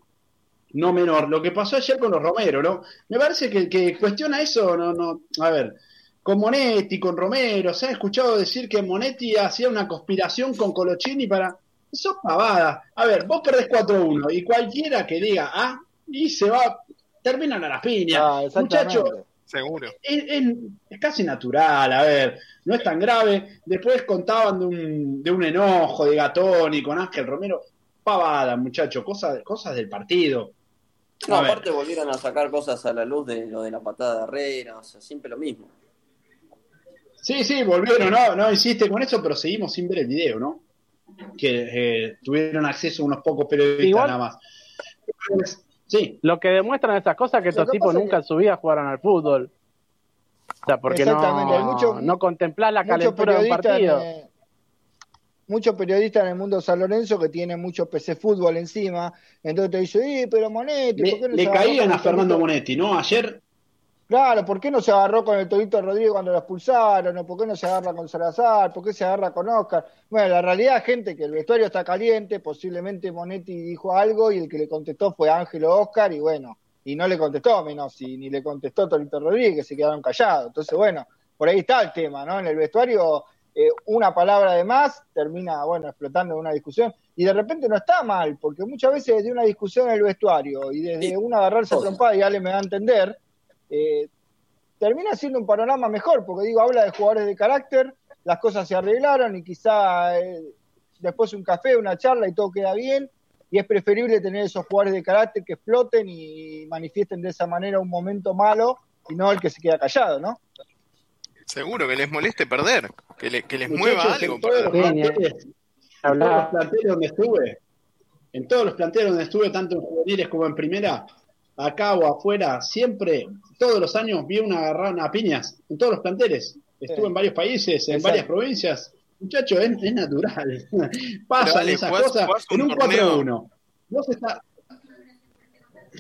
no menor, lo que pasó ayer con los Romero, ¿no? Me parece que el que cuestiona eso, no. A ver, con Monetti, con Romero, se ha escuchado decir que Monetti hacía una conspiración con Colochini para... Eso pavada. A ver, vos perdés 4-1 y cualquiera que diga, y se va, terminan a las piñas. Muchachos, seguro. Es casi natural, a ver, no es tan grave. Después contaban de un enojo de Gatoni con Ángel Romero. Pavada, muchachos, cosas del partido. No, aparte volvieron a sacar cosas a la luz de lo de la patada de Herrera, o sea, siempre lo mismo. Sí, volvieron, no insiste con eso, pero seguimos sin ver el video, ¿no? Que tuvieron acceso a unos pocos periodistas nada más. Sí. Lo que demuestran esas cosas que estos tipos nunca en su vida jugaron al fútbol. O sea, porque no contemplás la calentura de un partido. Muchos periodistas en el mundo San Lorenzo que tienen mucho PC fútbol encima, entonces te dicen, pero Monetti... Le caían a Fernando Monetti, ¿no? Ayer... Claro, ¿por qué no se agarró con el Torito Rodríguez cuando lo expulsaron? ¿O por qué no se agarra con Salazar? ¿Por qué se agarra con Oscar? Bueno, la realidad, gente, que el vestuario está caliente, posiblemente Monetti dijo algo y el que le contestó fue Ángel o Oscar, y no le contestó Menossi, ni le contestó Torito Rodríguez, que se quedaron callados. Entonces, por ahí está el tema, ¿no? En el vestuario, una palabra de más termina, explotando en una discusión, y de repente no está mal, porque muchas veces desde una discusión en el vestuario, y desde una agarrarse a trompada, y Ale me va a entender... termina siendo un panorama mejor, porque habla de jugadores de carácter, las cosas se arreglaron y quizá después un café, una charla y todo queda bien, y es preferible tener esos jugadores de carácter que exploten y manifiesten de esa manera un momento malo y no el que se queda callado, ¿no? Seguro, que les moleste perder, que les mueva algo. En todos los planteles donde estuve, tanto en juveniles como en primera, acá o afuera, siempre, todos los años vi una agarrada a piñas en todos los planteles. Estuve en varios países, en varias provincias. Muchachos, es natural. Pasan esas cosas en un 4-1.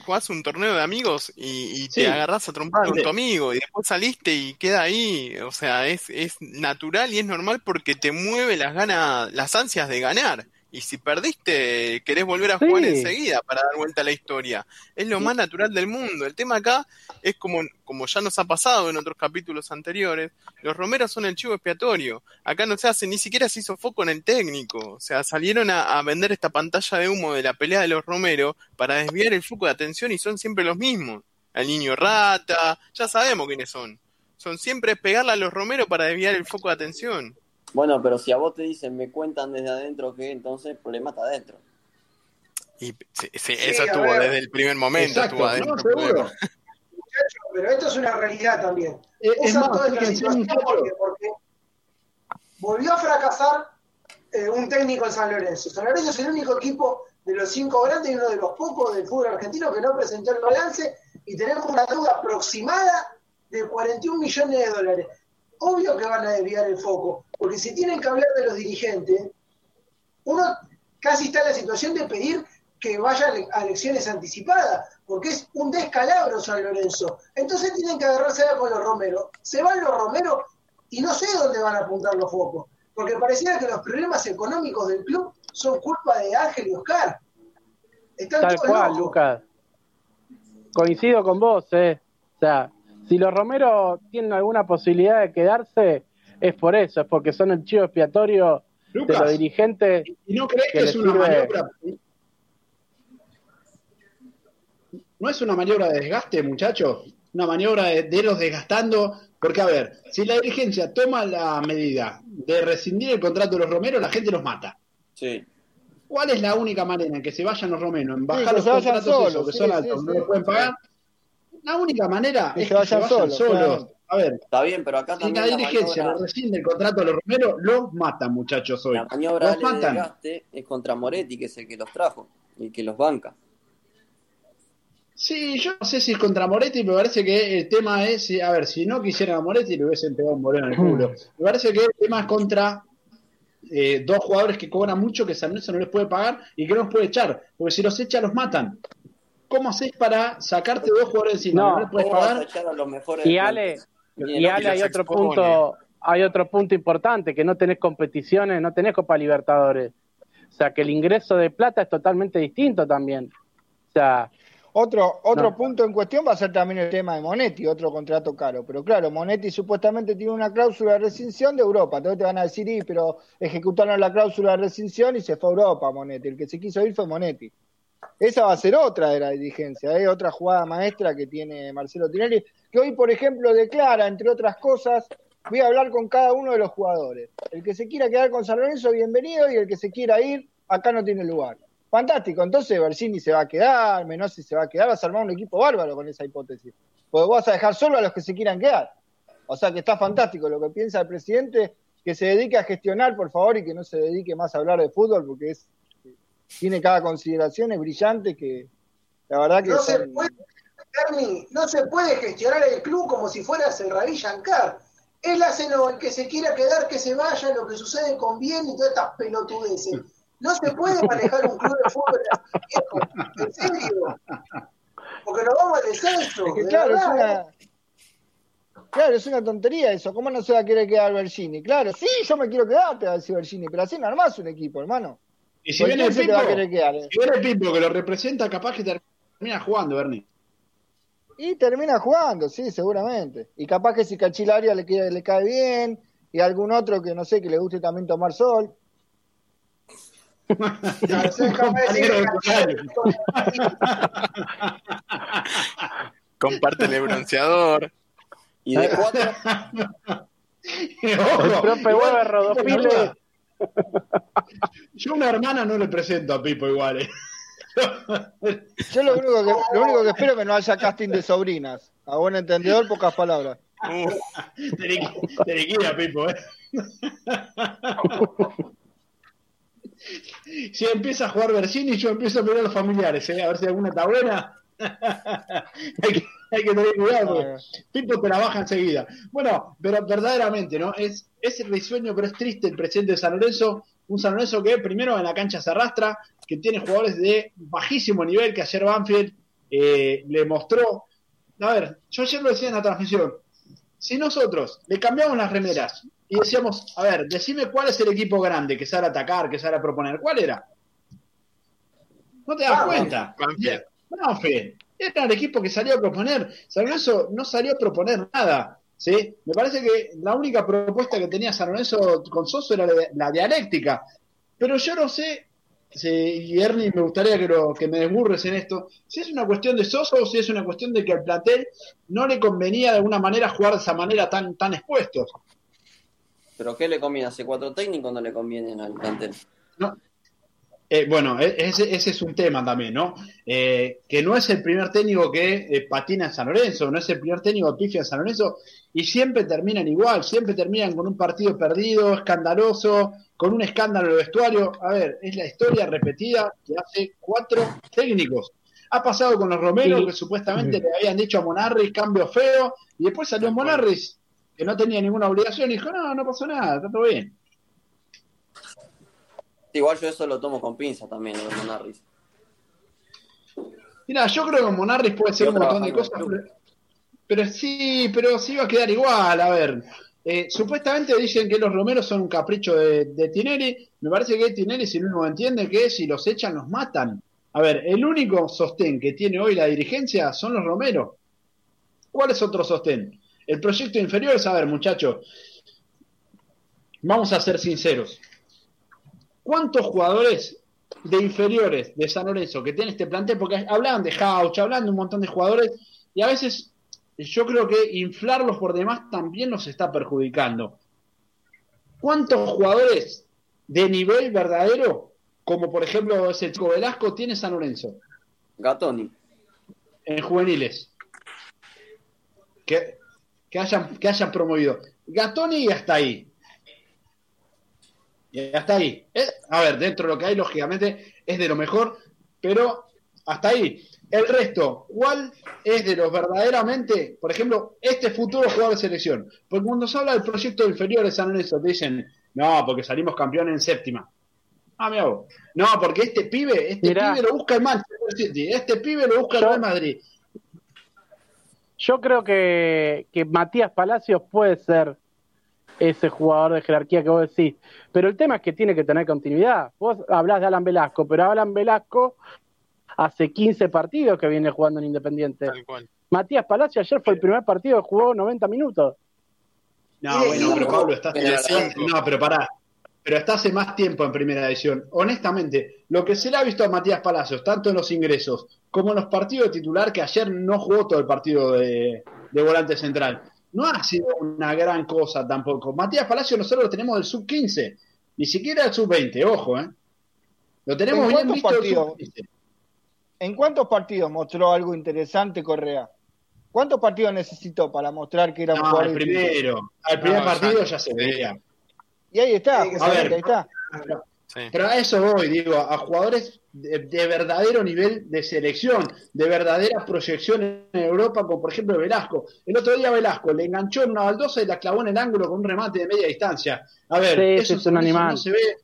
Jugás un torneo de amigos y te agarrás a trompar con tu amigo y después saliste y queda ahí. O sea, es natural y es normal porque te mueve las ganas, las ansias de ganar. Y si perdiste, querés volver a jugar enseguida para dar vuelta a la historia. Es lo más natural del mundo. El tema acá es como ya nos ha pasado en otros capítulos anteriores, los Romeros son el chivo expiatorio. Acá no se hace, ni siquiera se hizo foco en el técnico. O sea, salieron a vender esta pantalla de humo de la pelea de los Romeros para desviar el foco de atención y son siempre los mismos. El niño rata, ya sabemos quiénes son. Son siempre pegarle a los Romeros para desviar el foco de atención. Bueno, pero si a vos te dicen, me cuentan desde adentro, que entonces el problema está adentro. Y eso estuvo desde el primer momento. Exacto, estuvo adentro. Seguro. Muchachos, pero esto es una realidad también. Es más, porque volvió a fracasar un técnico en San Lorenzo. San Lorenzo es el único equipo de los 5 grandes y uno de los pocos del fútbol argentino que no presentó el balance, y tenemos una deuda aproximada de $41 millones. Obvio que van a desviar el foco, porque si tienen que hablar de los dirigentes, uno casi está en la situación de pedir que vayan a elecciones anticipadas, porque es un descalabro San Lorenzo. Entonces tienen que agarrarse con los romeros. Se van los romeros y no sé dónde van a apuntar los focos, porque pareciera que los problemas económicos del club son culpa de Ángel y Oscar. Están tal cual, locos. Lucas. Coincido con vos, O sea, si los romeros tienen alguna posibilidad de quedarse, es por eso, es porque son el chivo expiatorio, Lucas, de los dirigentes. ¿Y no crees que es una maniobra? ¿No es una maniobra de desgaste, muchachos? Una maniobra de los desgastando. Porque, a ver, si la dirigencia toma la medida de rescindir el contrato de los romeros, la gente los mata. Sí. ¿Cuál es la única manera en que se vayan los romeros? En bajar los contratos solos, que son altos, no los pueden pagar. La única manera es que se vayan solos. A ver, está bien, pero acá también si la dirigencia rescinde el contrato de los romeros, los matan, muchachos, hoy. La maniobra de desgaste es contra Monetti, que es el que los trajo, el que los banca. Sí, yo no sé si es contra Monetti, me parece que el tema es, a ver, si no quisieran a Monetti le hubiesen pegado un bolón en el culo. Me parece que el tema es contra dos jugadores que cobran mucho, que San Lorenzo no les puede pagar y que no los puede echar, porque si los echa los matan. ¿Cómo haces para sacarte dos jugadores encima? No les puedes pagar. Y Ale, hay otro punto, importante, que no tenés competiciones, no tenés Copa Libertadores. O sea, que el ingreso de plata es totalmente distinto también. O sea, Otro punto en cuestión va a ser también el tema de Monetti, otro contrato caro. Pero claro, Monetti supuestamente tiene una cláusula de rescisión de Europa. Entonces te van a decir, pero ejecutaron la cláusula de rescisión y se fue a Europa Monetti. El que se quiso ir fue Monetti. Esa va a ser otra de la dirigencia, ¿eh? Otra jugada maestra que tiene Marcelo Tinelli, que hoy, por ejemplo, declara, entre otras cosas, voy a hablar con cada uno de los jugadores. El que se quiera quedar con San Lorenzo, bienvenido, y el que se quiera ir, acá no tiene lugar. Fantástico, entonces Bergini se va a quedar, Menossi se va a quedar, vas a armar un equipo bárbaro con esa hipótesis, porque vas a dejar solo a los que se quieran quedar. O sea que está fantástico lo que piensa el presidente, que se dedique a gestionar, por favor, y que no se dedique más a hablar de fútbol, porque tiene cada consideración, es brillante, que la verdad que... No se puede gestionar el club como si fuera el Ravi Shankar. Él hace el que se quiera quedar, que se vaya, lo que sucede conviene y todas estas pelotudeces. No se puede manejar un club de fútbol en serio, porque nos vamos al descenso. Es que, es una tontería eso. ¿Cómo no se va a querer quedar Bergini? Claro, sí, yo me quiero quedar, te va a decir Bergini, pero así no armás un equipo, hermano. Y si viene el Pipo, que lo representa, capaz que termina jugando, Berni. Y termina jugando, sí, seguramente. Y capaz que si Cachilaria le cae bien, y algún otro que no sé, que le guste también tomar sol. Compártele bronceador. Y de cuatro. El profe hueve Rodopile. Yo una hermana no le presento a Pipo igual, ¿eh? Yo lo único que espero es que no haya casting de sobrinas. A buen entendedor, pocas palabras. Teriquina, Pipo, ¿eh? Si empieza a jugar Bergini, yo empiezo a mirar a los familiares, ¿eh? A ver si alguna está buena. hay que tener cuidado, Pipo te la baja enseguida. Bueno, pero verdaderamente, ¿no? Es risueño, pero es triste el presente de San Lorenzo. Un San Lorenzo que primero en la cancha se arrastra, que tiene jugadores de bajísimo nivel, que ayer Banfield le mostró. A ver, yo ayer lo decía en la transmisión. Si nosotros le cambiamos las remeras y decíamos, a ver, decime cuál es el equipo grande que sabe atacar, que sabe proponer, ¿cuál era? No te das cuenta. Banfield. Era el equipo que salió a proponer. San Lorenzo no salió a proponer nada, ¿sí? Me parece que la única propuesta que tenía San Lorenzo con Sosso era la dialéctica. Pero yo no sé, y Ernie, me gustaría que me desburres en esto, si es una cuestión de Sosso o si es una cuestión de que al plantel no le convenía de alguna manera jugar de esa manera tan expuestos. ¿Pero qué le conviene? ¿Hace cuatro técnicos no le convienen al plantel? No. Bueno, ese es un tema también, ¿no? Que no es el primer técnico que patina en San Lorenzo, no es el primer técnico que pifia en San Lorenzo, y siempre terminan igual, siempre terminan con un partido perdido, escandaloso, con un escándalo de vestuario. A ver, es la historia repetida que hace 4 técnicos. Ha pasado con los Romeros, sí, que supuestamente le habían dicho a Monarris, cambio feo, y después salió Monarris, que no tenía ninguna obligación, y dijo, no pasó nada, está todo bien. Igual yo eso lo tomo con pinzas también, lo de Monarris. Mirá, yo creo que Monarris puede ser un montón de cosas, pero sí va a quedar igual. A ver, supuestamente dicen que los Romeros son un capricho de Tinelli. Me parece que Tinelli, si no entiende, que si los echan, los matan. A ver, el único sostén que tiene hoy la dirigencia son los Romeros. ¿Cuál es otro sostén? El proyecto inferior es, a ver, muchachos, vamos a ser sinceros. ¿Cuántos jugadores de inferiores de San Lorenzo que tiene este plantel? Porque hablan de Jauch, hablan de un montón de jugadores, y a veces yo creo que inflarlos por demás también los está perjudicando. ¿Cuántos jugadores de nivel verdadero, como por ejemplo ese chico Velasco, tiene San Lorenzo? Gattoni. En juveniles. Que hayan promovido. Gattoni y hasta ahí. Y hasta ahí. A ver, dentro de lo que hay, lógicamente, es de lo mejor, pero hasta ahí. El resto, ¿cuál es de los verdaderamente, por ejemplo, este futuro jugador de selección? Porque cuando se habla del proyecto inferior de San Lorenzo, te dicen, no, porque salimos campeones en séptima. Ah, mira vos. No, porque este pibe lo busca el Manchester City, este pibe lo busca el Real Madrid. Yo creo que Matías Palacios puede ser ese jugador de jerarquía que vos decís, pero el tema es que tiene que tener continuidad. Vos hablás de Alan Velasco, pero Alan Velasco hace 15 partidos que viene jugando en Independiente. Tal cual. Matías Palacio ayer fue el primer partido que jugó 90 minutos. No, bueno, pero Pablo, está hace más tiempo en primera división. Honestamente, lo que se le ha visto a Matías Palacios, tanto en los ingresos como en los partidos de titular, que ayer no jugó todo el partido de volante central, no ha sido una gran cosa tampoco. Matías Palacio nosotros lo tenemos del sub-15, ni siquiera del sub-20, ojo, Lo tenemos bien visto del sub-15. ¿En cuántos partidos mostró algo interesante Correa? ¿Cuántos partidos necesitó para mostrar que era un jugador? Al primer partido ya se veía. Y ahí está, ahí está. Sí. Pero a eso voy, digo, a jugadores de verdadero nivel de selección, de verdadera proyección en Europa, como por ejemplo Velasco. El otro día Velasco le enganchó en una baldosa y la clavó en el ángulo con un remate de media distancia. A ver, sí, eso es un animal. No se ve,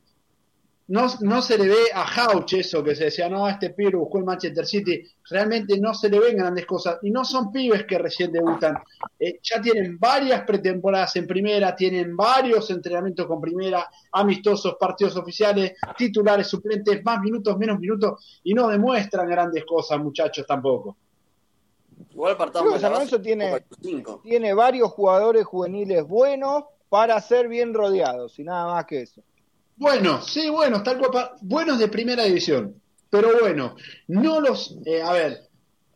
no se le ve a Jauch eso que se decía, este pibe buscó el Manchester City. Realmente no se le ven grandes cosas, y no son pibes que recién debutan. Ya tienen varias pretemporadas en primera, tienen varios entrenamientos con primera, amistosos, partidos oficiales, titulares, suplentes, más minutos, menos minutos, y no demuestran grandes cosas, muchachos, tampoco. Igual partamos de la base, tiene varios jugadores juveniles buenos para ser bien rodeados, y nada más que eso. Buenos de primera división, pero bueno,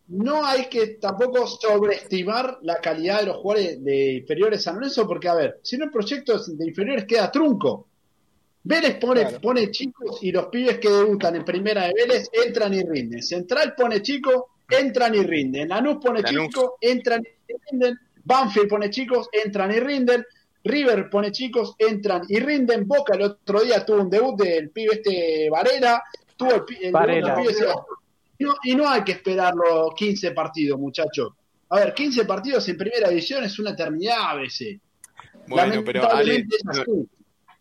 no hay que tampoco sobreestimar la calidad de los jugadores de inferiores San Lorenzo, porque a ver, si no el proyecto de inferiores queda trunco. Vélez pone chicos y los pibes que debutan en primera de Vélez entran y rinden. Central pone chicos, entran y rinden. Lanús pone chicos, entran y rinden. Banfield pone chicos, entran y rinden. River pone chicos, entran y rinden. Boca el otro día tuvo un debut del pibe Barrera, y no hay que esperar los 15 partidos, muchachos. A ver, 15 partidos en primera división es una eternidad a veces. Bueno, pero Ale,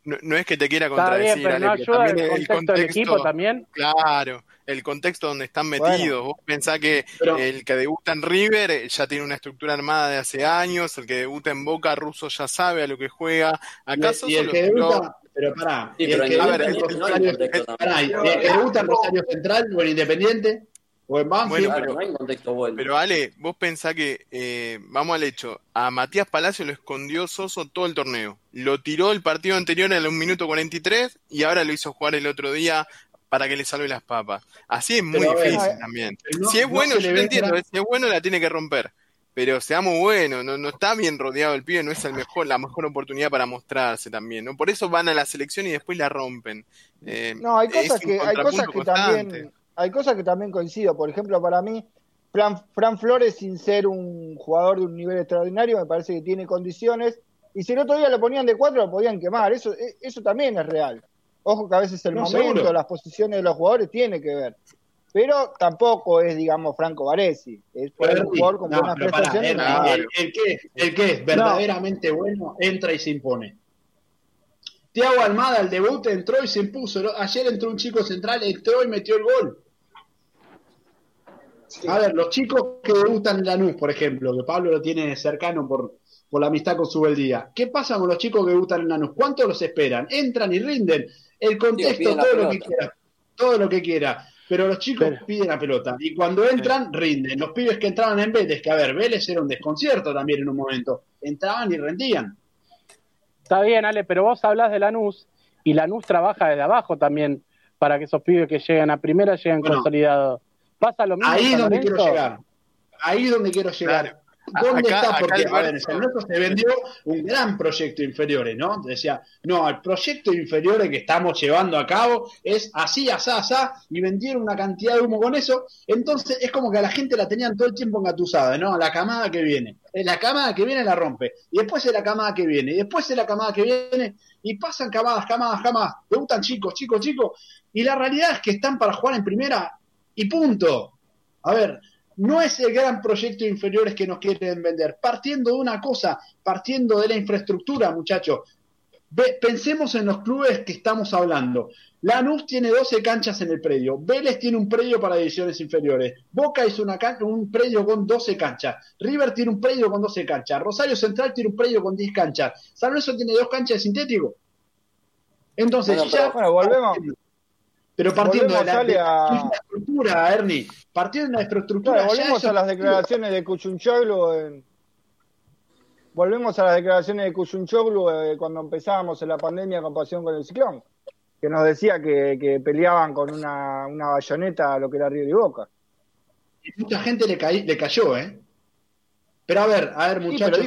no es que te quiera contradecir, bien, pero Ale, pero también el contexto del equipo también. Claro, el contexto donde están metidos. Vos pensás que el que debuta en River ya tiene una estructura armada de hace años, el que debuta en Boca, Russo ya sabe a lo que juega. ¿Acaso y el que debuta? Pero pará, sí, pero el que debuta en Rosario Central o en Independiente o en Banfield. Bueno, pero no hay un contexto bueno. Pero Ale, vos pensás que, vamos al hecho, a Matías Palacio lo escondió Sosso todo el torneo. Lo tiró el partido anterior en un minuto 43 y ahora lo hizo jugar el otro día para que le salve las papas. Así es muy difícil también. Si es bueno, yo te entiendo, si es bueno la tiene que romper. pero seamos buenos, no está bien rodeado el pibe, no es el mejor, la mejor oportunidad para mostrarse también, ¿no? Por eso van a la selección y después la rompen. No, hay cosas que también coincido. Por ejemplo, para mí, Fran Flores, sin ser un jugador de un nivel extraordinario, me parece que tiene condiciones, y si el otro día lo ponían de 4, lo podían quemar, eso también es real. Ojo que a veces el momento, seguro, las posiciones de los jugadores tiene que ver. Pero tampoco es, digamos, Franco Baresi. Es un jugador con buenas prestaciones. El que es verdaderamente bueno entra y se impone. Thiago Almada, el debut, entró y se impuso. Ayer entró un chico central, entró y metió el gol. Sí. A ver, los chicos que debutan en Lanús, por ejemplo, que Pablo lo tiene cercano por la amistad con Subeldía. ¿Qué pasa con los chicos que debutan en Lanús? ¿Cuántos los esperan? Entran y rinden. El contexto, todo lo que quiera. Pero los chicos piden la pelota. Y cuando entran, rinden. Los pibes que entraban en Vélez, que a ver, Vélez era un desconcierto también en un momento. Entraban y rendían. Está bien, Ale, pero vos hablás de Lanús, y Lanús trabaja desde abajo también para que esos pibes que llegan a primera lleguen consolidados. Pasa lo mismo. Ahí es donde quiero llegar. ¿Dónde está? Porque a ver, San Lorenzo se vendió un gran proyecto inferiores, ¿no? Decía, no, el proyecto inferiores que estamos llevando a cabo es así, asá, asá, y vendieron una cantidad de humo con eso. Entonces es como que a la gente la tenían todo el tiempo engatusada, ¿no? La camada que viene. La camada que viene la rompe. Y después es la camada que viene. Y después es la camada que viene. Y pasan camadas. Le gustan chicos. Y la realidad es que están para jugar en primera y punto. A ver, no es el gran proyecto de inferiores que nos quieren vender. Partiendo de una cosa, partiendo de la infraestructura, muchachos. Pensemos en los clubes que estamos hablando. Lanús tiene 12 canchas en el predio. Vélez tiene un predio para divisiones inferiores. Boca hizo un predio con 12 canchas. River tiene un predio con 12 canchas. Rosario Central tiene un predio con 10 canchas. San Lorenzo tiene 2 canchas de sintético. Entonces, volvemos. Pero partiendo de la infraestructura, Ernie, volvemos a las declaraciones de Kuchunchoglu. Volvemos a las declaraciones de Kuchunchoglu cuando empezábamos en la pandemia en comparación con el ciclón, que nos decía que peleaban con una bayoneta a lo que era River y Boca. Y mucha gente le cayó, ¿eh? Pero a ver, muchachos.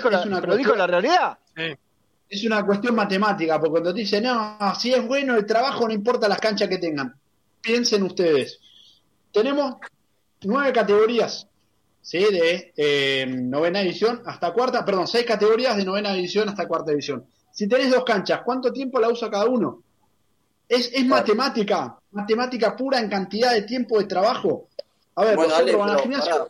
Pero dijo la realidad. Sí. Es una cuestión matemática, porque cuando te dicen, no, si es bueno el trabajo, no importa las canchas que tengan. Piensen ustedes. Tenemos 9 categorías, ¿sí? De novena división hasta cuarta, 6 categorías de novena división hasta cuarta división. Si tenés 2 canchas, ¿cuánto tiempo la usa cada uno? Es matemática pura en cantidad de tiempo de trabajo. A ver, nosotros van al gimnasio.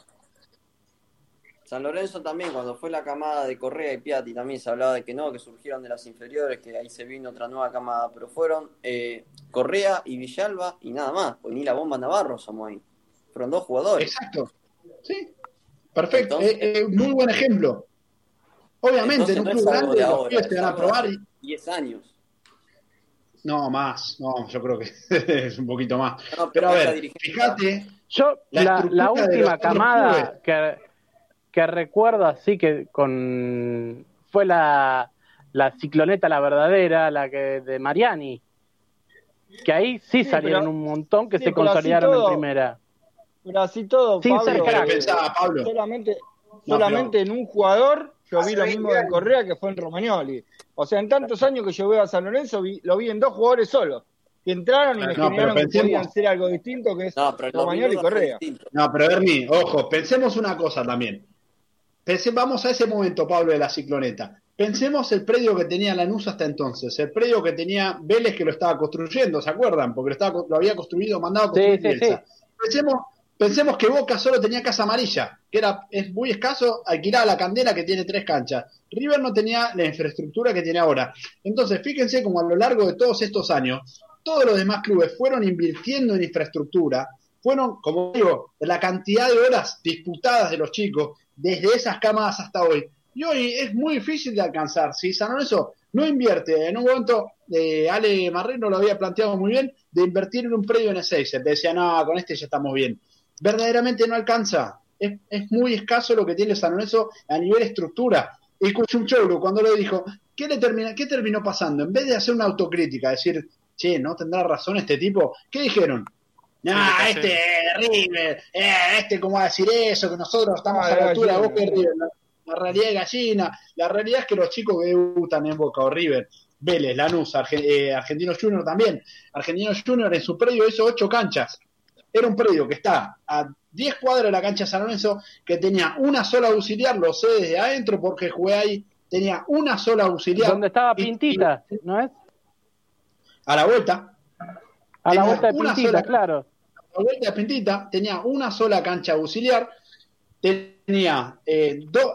San Lorenzo también, cuando fue la camada de Correa y Piatti, también se hablaba de que surgieron de las inferiores, que ahí se vino otra nueva camada, pero fueron Correa y Villalba y nada más, pues ni la bomba Navarro somos ahí. Fueron 2 jugadores. Exacto. Sí. Perfecto. Entonces, muy buen ejemplo. Obviamente, en un club grande los pibes te van a probar. 10 años. No, más. No, yo creo que es un poquito más. No, pero a ver, fíjate. Yo, la última camada que recuerdo así que fue la cicloneta, la verdadera, la que de Mariani, que ahí sí salieron un montón que se consolidaron en primera. Pero así todo, sin Pablo, ser crack. Pensaba, Pablo. Solamente en un jugador yo vi lo mismo de Correa, que fue en Romagnoli. O sea, en tantos años que yo veo a San Lorenzo, lo vi en 2 jugadores solos. Que entraron y generaron que podían ser algo distinto, que es Romagnoli y Correa. No, pero Berni, ojo, pensemos una cosa también. Vamos a ese momento, Pablo, de la cicloneta. Pensemos el predio que tenía Lanús hasta entonces, el predio que tenía Vélez, que lo estaba construyendo, ¿se acuerdan? Porque lo había construido, mandado a construir Bielsa. Sí. Pensemos que Boca solo tenía Casa Amarilla, que es muy escaso, alquilaba la Candela, que tiene 3 canchas. River no tenía la infraestructura que tiene ahora. Entonces, fíjense como a lo largo de todos estos años, todos los demás clubes fueron invirtiendo en infraestructura, fueron, como digo, la cantidad de horas disputadas de los chicos, desde esas camadas hasta hoy. Y hoy es muy difícil de alcanzar. Si San Lorenzo no invierte, en un momento Ale Marrero lo había planteado muy bien, de invertir en un predio en Ezeiza. Te decía, no, con este ya estamos bien. Verdaderamente no alcanza. Es muy escaso lo que tiene San Lorenzo a nivel estructura. Y Kuchunchoglu, cuando lo dijo, ¿qué terminó pasando? En vez de hacer una autocrítica, decir, che, no tendrá razón este tipo, ¿qué dijeron? No, nah, este es River, este cómo va a decir eso, que nosotros estamos a la altura, vos que River, la realidad es gallina, la realidad es que los chicos que debutan en Boca o River, Vélez, Lanús, Argentino Junior también, Argentino Junior en su predio hizo 8 canchas, era un predio que está a 10 cuadras de la cancha de San Lorenzo, que tenía una sola auxiliar, lo sé desde adentro porque jugué ahí, tenía una sola auxiliar. ¿Dónde estaba Pintita, no es? A la vuelta. A la vuelta de Pintita, sola, claro. A la vuelta de Pintita tenía una sola cancha auxiliar, tenía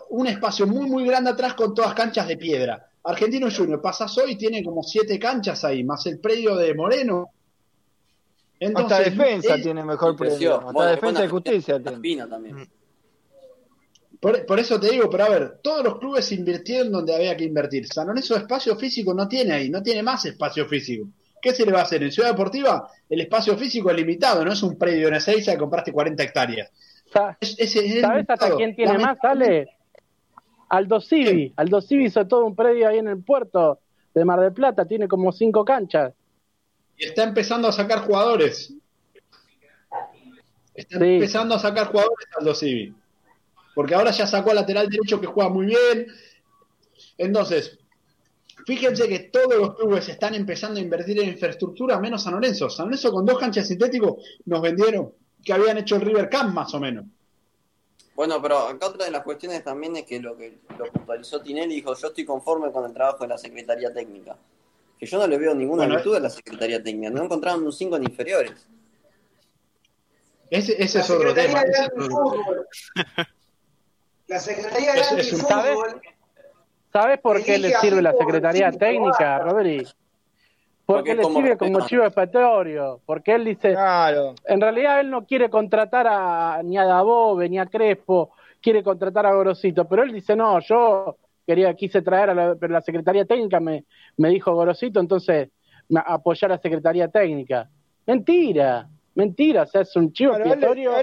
un espacio muy muy grande atrás con todas canchas de piedra. Argentino Junior, pasás hoy, tiene como 7 canchas ahí, más el predio de Moreno. Entonces, hasta defensa tiene mejor precio. Hasta bueno, defensa y justicia tiene. Espino también. Por eso te digo, pero a ver, todos los clubes invirtieron donde había que invertir. San Lorenzo espacio físico no tiene ahí, no tiene más espacio físico. ¿Qué se le va a hacer? En Ciudad Deportiva el espacio físico es limitado, no es un predio en Ezeiza que compraste 40 hectáreas. ¿Sabes hasta quién tiene más? Sale Aldo Civi. Sí. Aldo Civi hizo todo un predio ahí en el puerto de Mar del Plata, tiene como 5 canchas. Y está empezando a sacar jugadores. Está empezando a sacar jugadores Aldo Civi. Porque ahora ya sacó a lateral derecho que juega muy bien. Entonces, fíjense que todos los clubes están empezando a invertir en infraestructura, menos San Lorenzo. San Lorenzo con 2 canchas sintéticos nos vendieron que habían hecho el River Camp más o menos. Bueno, pero acá otra de las cuestiones también es que lo puntualizó Tinelli, dijo, yo estoy conforme con el trabajo de la Secretaría Técnica. Que yo no le veo ninguna virtud a la Secretaría Técnica. No encontraron un 5 en inferiores. Ese es otro tema. La Secretaría de Fútbol. ¿Sabés por qué le sirve la Secretaría Técnica, Rodri? Porque le sirve como chivo expiatorio. Porque él dice... Claro. En realidad él no quiere contratar ni a Dabove, ni a Crespo. Quiere contratar a Gorosito. Pero él dice, no, yo quise traer pero la Secretaría Técnica me dijo Gorosito, entonces apoyar a la Secretaría Técnica. Mentira. O sea, es un chivo expiatorio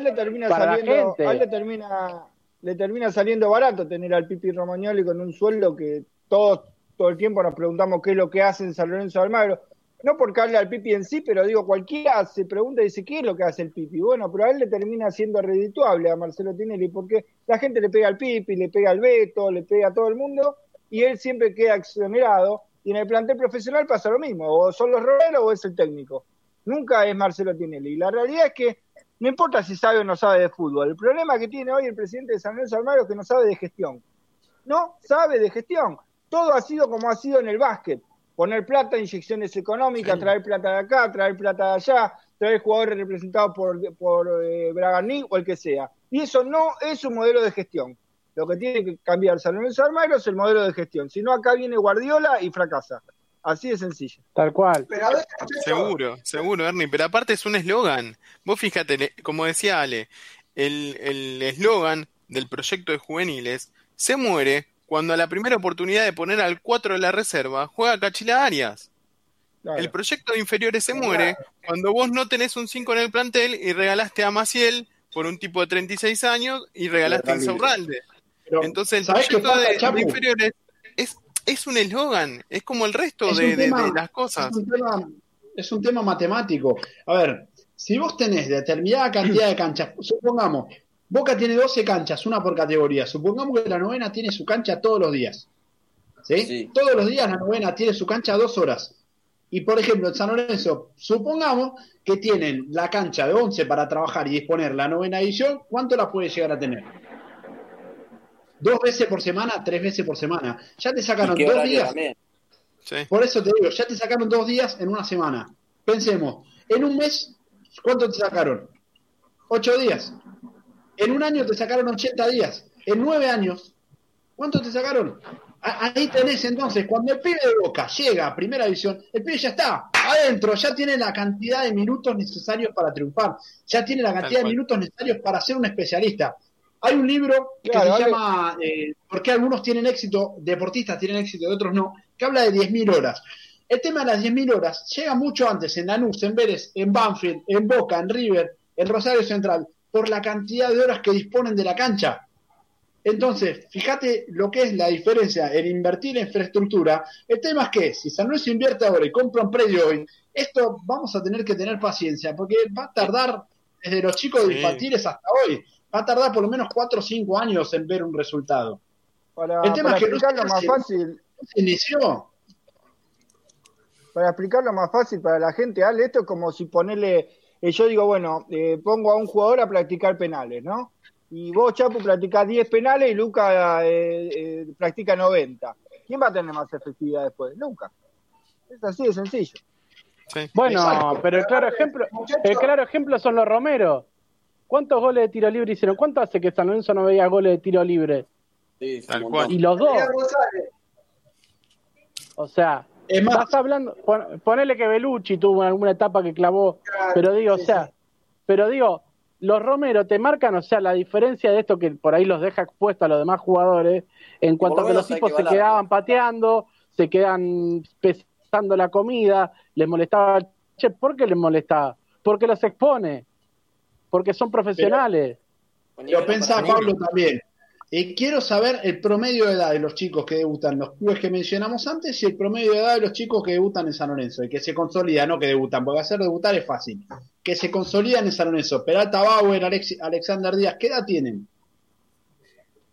para la gente. A él le termina saliendo barato tener al Pipi Romagnoli con un sueldo que todo el tiempo nos preguntamos qué es lo que hace en San Lorenzo de Almagro. No por caerle al Pipi en sí, pero digo, cualquiera se pregunta y dice, ¿qué es lo que hace el Pipi? Bueno, pero a él le termina siendo redituable a Marcelo Tinelli, porque la gente le pega al Pipi, le pega al Beto, le pega a todo el mundo, y él siempre queda exonerado. Y en el plantel profesional pasa lo mismo, o son los roleros o es el técnico. Nunca es Marcelo Tinelli. Y la realidad es que no importa si sabe o no sabe de fútbol. El problema que tiene hoy el presidente de San Lorenzo de Almagro es que no sabe de gestión. No sabe de gestión. Todo ha sido como ha sido en el básquet. Poner plata, inyecciones económicas, traer plata de acá, traer plata de allá, traer jugadores representados por Braganí o el que sea. Y eso no es un modelo de gestión. Lo que tiene que cambiar San Lorenzo de Almagro es el modelo de gestión. Si no, acá viene Guardiola y fracasa. Así de sencillo. Tal cual. Pero a ver, seguro, Ernie. Pero aparte es un eslogan. Vos fíjate, como decía Ale, el eslogan del proyecto de juveniles se muere cuando a la primera oportunidad de poner al 4 de la reserva juega Cachila Arias. Claro. El proyecto de inferiores se muere cuando vos no tenés un 5 en el plantel y regalaste a Maciel por un tipo de 36 años y regalaste a Insaurralde. Entonces el proyecto de inferiores es un eslogan, es como el resto de las cosas. Es un tema matemático. A ver, si vos tenés determinada cantidad de canchas, supongamos, Boca tiene 12 canchas, una por categoría. Supongamos que la novena tiene su cancha todos los días. ¿Sí? Todos los días la novena tiene su cancha 2 horas. Y por ejemplo, en San Lorenzo, supongamos que tienen la cancha de 11 para trabajar y disponer la novena edición, ¿cuánto la puede llegar a tener? 2 veces por semana, 3 veces por semana. Ya te sacaron 2 días. Sí. Por eso te digo, ya te sacaron 2 días en una semana. Pensemos, en un mes, ¿cuánto te sacaron? 8 días. En un año te sacaron 80 días. En 9 años, ¿cuánto te sacaron? Ahí tenés entonces, cuando el pibe de Boca llega a primera división, el pibe ya está adentro, ya tiene la cantidad de minutos necesarios para triunfar, ya tiene la cantidad de minutos necesarios para ser un especialista. Hay un libro que se llama ¿Por qué algunos tienen éxito, deportistas tienen éxito y otros no?, que habla de 10.000 horas. El tema de las 10.000 horas llega mucho antes en Lanús, en Vélez, en Banfield, en Boca, en River, en Rosario Central, por la cantidad de horas que disponen de la cancha. Entonces, fíjate lo que es la diferencia en invertir en infraestructura. El tema es que si San Luis invierte ahora y compra un predio hoy, esto vamos a tener que tener paciencia, porque va a tardar, desde los chicos de infantiles hasta hoy, va a tardar por lo menos 4 o 5 años en ver un resultado. El tema es que explicarlo más fácil, se inició. Para explicarlo más fácil para la gente, Ale, esto es como si ponerle, yo digo, bueno, pongo a un jugador a practicar penales, ¿no? Y vos, Chapu, practicás 10 penales y Luca practica 90. ¿Quién va a tener más efectividad después? Luca. Es así de sencillo. Sí. Bueno, exacto. Pero el claro ejemplo son los Romero. ¿Cuántos goles de tiro libre hicieron? ¿Cuánto hace que San Lorenzo no veía goles de tiro libre? Sí, tal cual. Y los dos. O sea, es más, vas hablando, ponele que Bellucci tuvo alguna etapa que clavó, claro, pero digo, sí, o sea, sí. Pero digo, los Romero te marcan, o sea, la diferencia de esto que por ahí los deja expuestos a los demás jugadores, en cuanto a que los tipos se quedaban pateando, se quedan pesando la comida, les molestaba. Che, ¿por qué les molestaba? Porque los expone, porque son profesionales. Pero, lo pensaba Pablo también. Quiero saber el promedio de edad de los chicos que debutan, los clubes que mencionamos antes, y el promedio de edad de los chicos que debutan en San Lorenzo, y que se consolidan, no que debutan, porque hacer debutar es fácil, que se consolidan en San Lorenzo. Peralta, Bauer, Alexander Díaz, ¿qué edad tienen?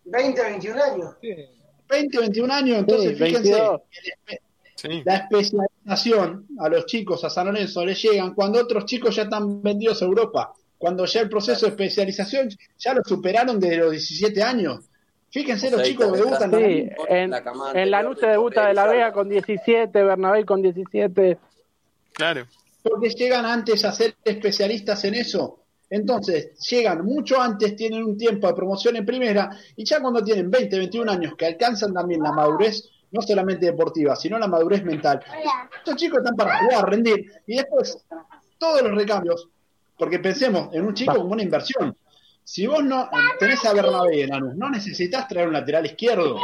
20 o 21 años. 20 o 21 años, entonces sí, fíjense, sí. La especialización a los chicos, a San Lorenzo, les llegan cuando otros chicos ya están vendidos a Europa. Cuando ya el proceso de especialización ya lo superaron desde los 17 años. Fíjense, o sea, los chicos debutan. Sí, en Lanús se debuta De La Vega con 17, Bernabé con 17. Claro. Porque llegan antes a ser especialistas en eso. Entonces, llegan mucho antes, tienen un tiempo de promoción en primera, y ya cuando tienen 20, 21 años, que alcanzan también la madurez, no solamente deportiva, sino la madurez mental. Estos chicos están para jugar, rendir, y después todos los recambios. Porque pensemos en un chico como una inversión. Si vos no tenés a Bernabé en Lanús, no necesitás traer un lateral izquierdo.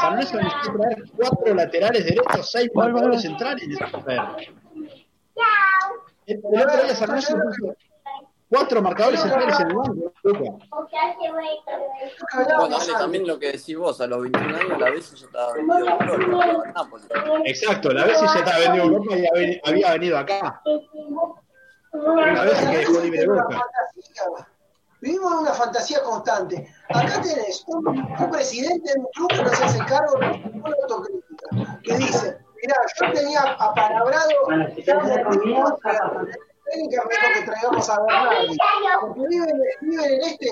San Lorenzo necesita traer 4 laterales derechos, 6 laterales centrales. El otro día San Lorenzo puso 4 marcadores centrales en el banco. Bueno, Ale, también lo que decís vos, a los 21 años la Bessi ya estaba vendido a Europa. Exacto, la Bessi ya estaba vendido a Europa y había venido acá. Una vez que dejó libre Boca. Vivimos en una fantasía constante. Acá tenés un presidente de un club que no se hace cargo de una autocrítica, que dice, mirá, yo tenía apalabrado técnicamente que traigamos a Bernardi, porque viven en este,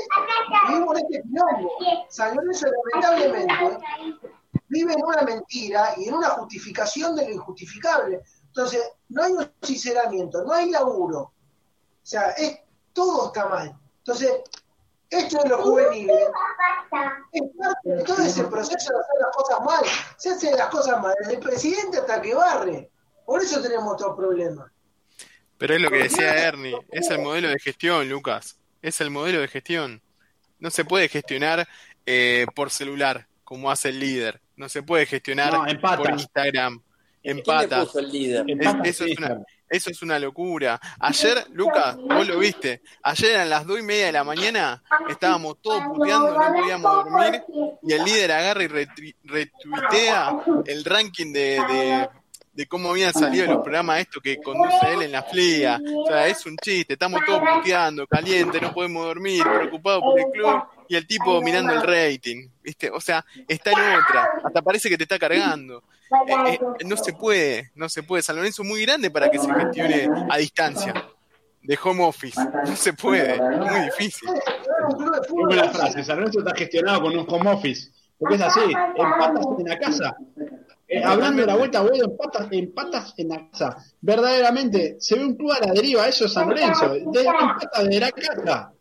vivimos en este quilombo. San Lorenzo lamentablemente vive en una mentira y en una justificación de lo injustificable. Entonces, no hay un sinceramiento, no hay laburo. O sea, todo está mal. Entonces, esto de los juveniles es parte de todo ese proceso de hacer las cosas mal. Se hacen las cosas mal, desde el presidente hasta que barre. Por eso tenemos otros problemas. Pero es lo que decía Ernie, es el modelo de gestión, Lucas. Es el modelo de gestión. No se puede gestionar por celular, como hace el líder. No se puede gestionar por Instagram. Empata. Eso es una locura. Ayer, Lucas, vos lo viste. Ayer a las 2:30 de la mañana estábamos todos puteando, no podíamos dormir. Y el líder agarra y retuitea el ranking de cómo habían salido los programas estos que conduce él en la FLIA. O sea, es un chiste. Estamos todos puteando, caliente, no podemos dormir, preocupados por el club. Y el tipo mirando el rating, ¿viste? O sea, está en otra. Hasta parece que te está cargando. No se puede. San Lorenzo es muy grande para que se gestione a distancia, de home office. No se puede, es muy difícil. Tengo la frase, San Lorenzo está gestionado con un home office, porque es así, empatas en la casa. Hablando de la vuelta, boludo, empatas en la casa. Verdaderamente, se ve un club a la deriva, eso es San Lorenzo, empata de la casa.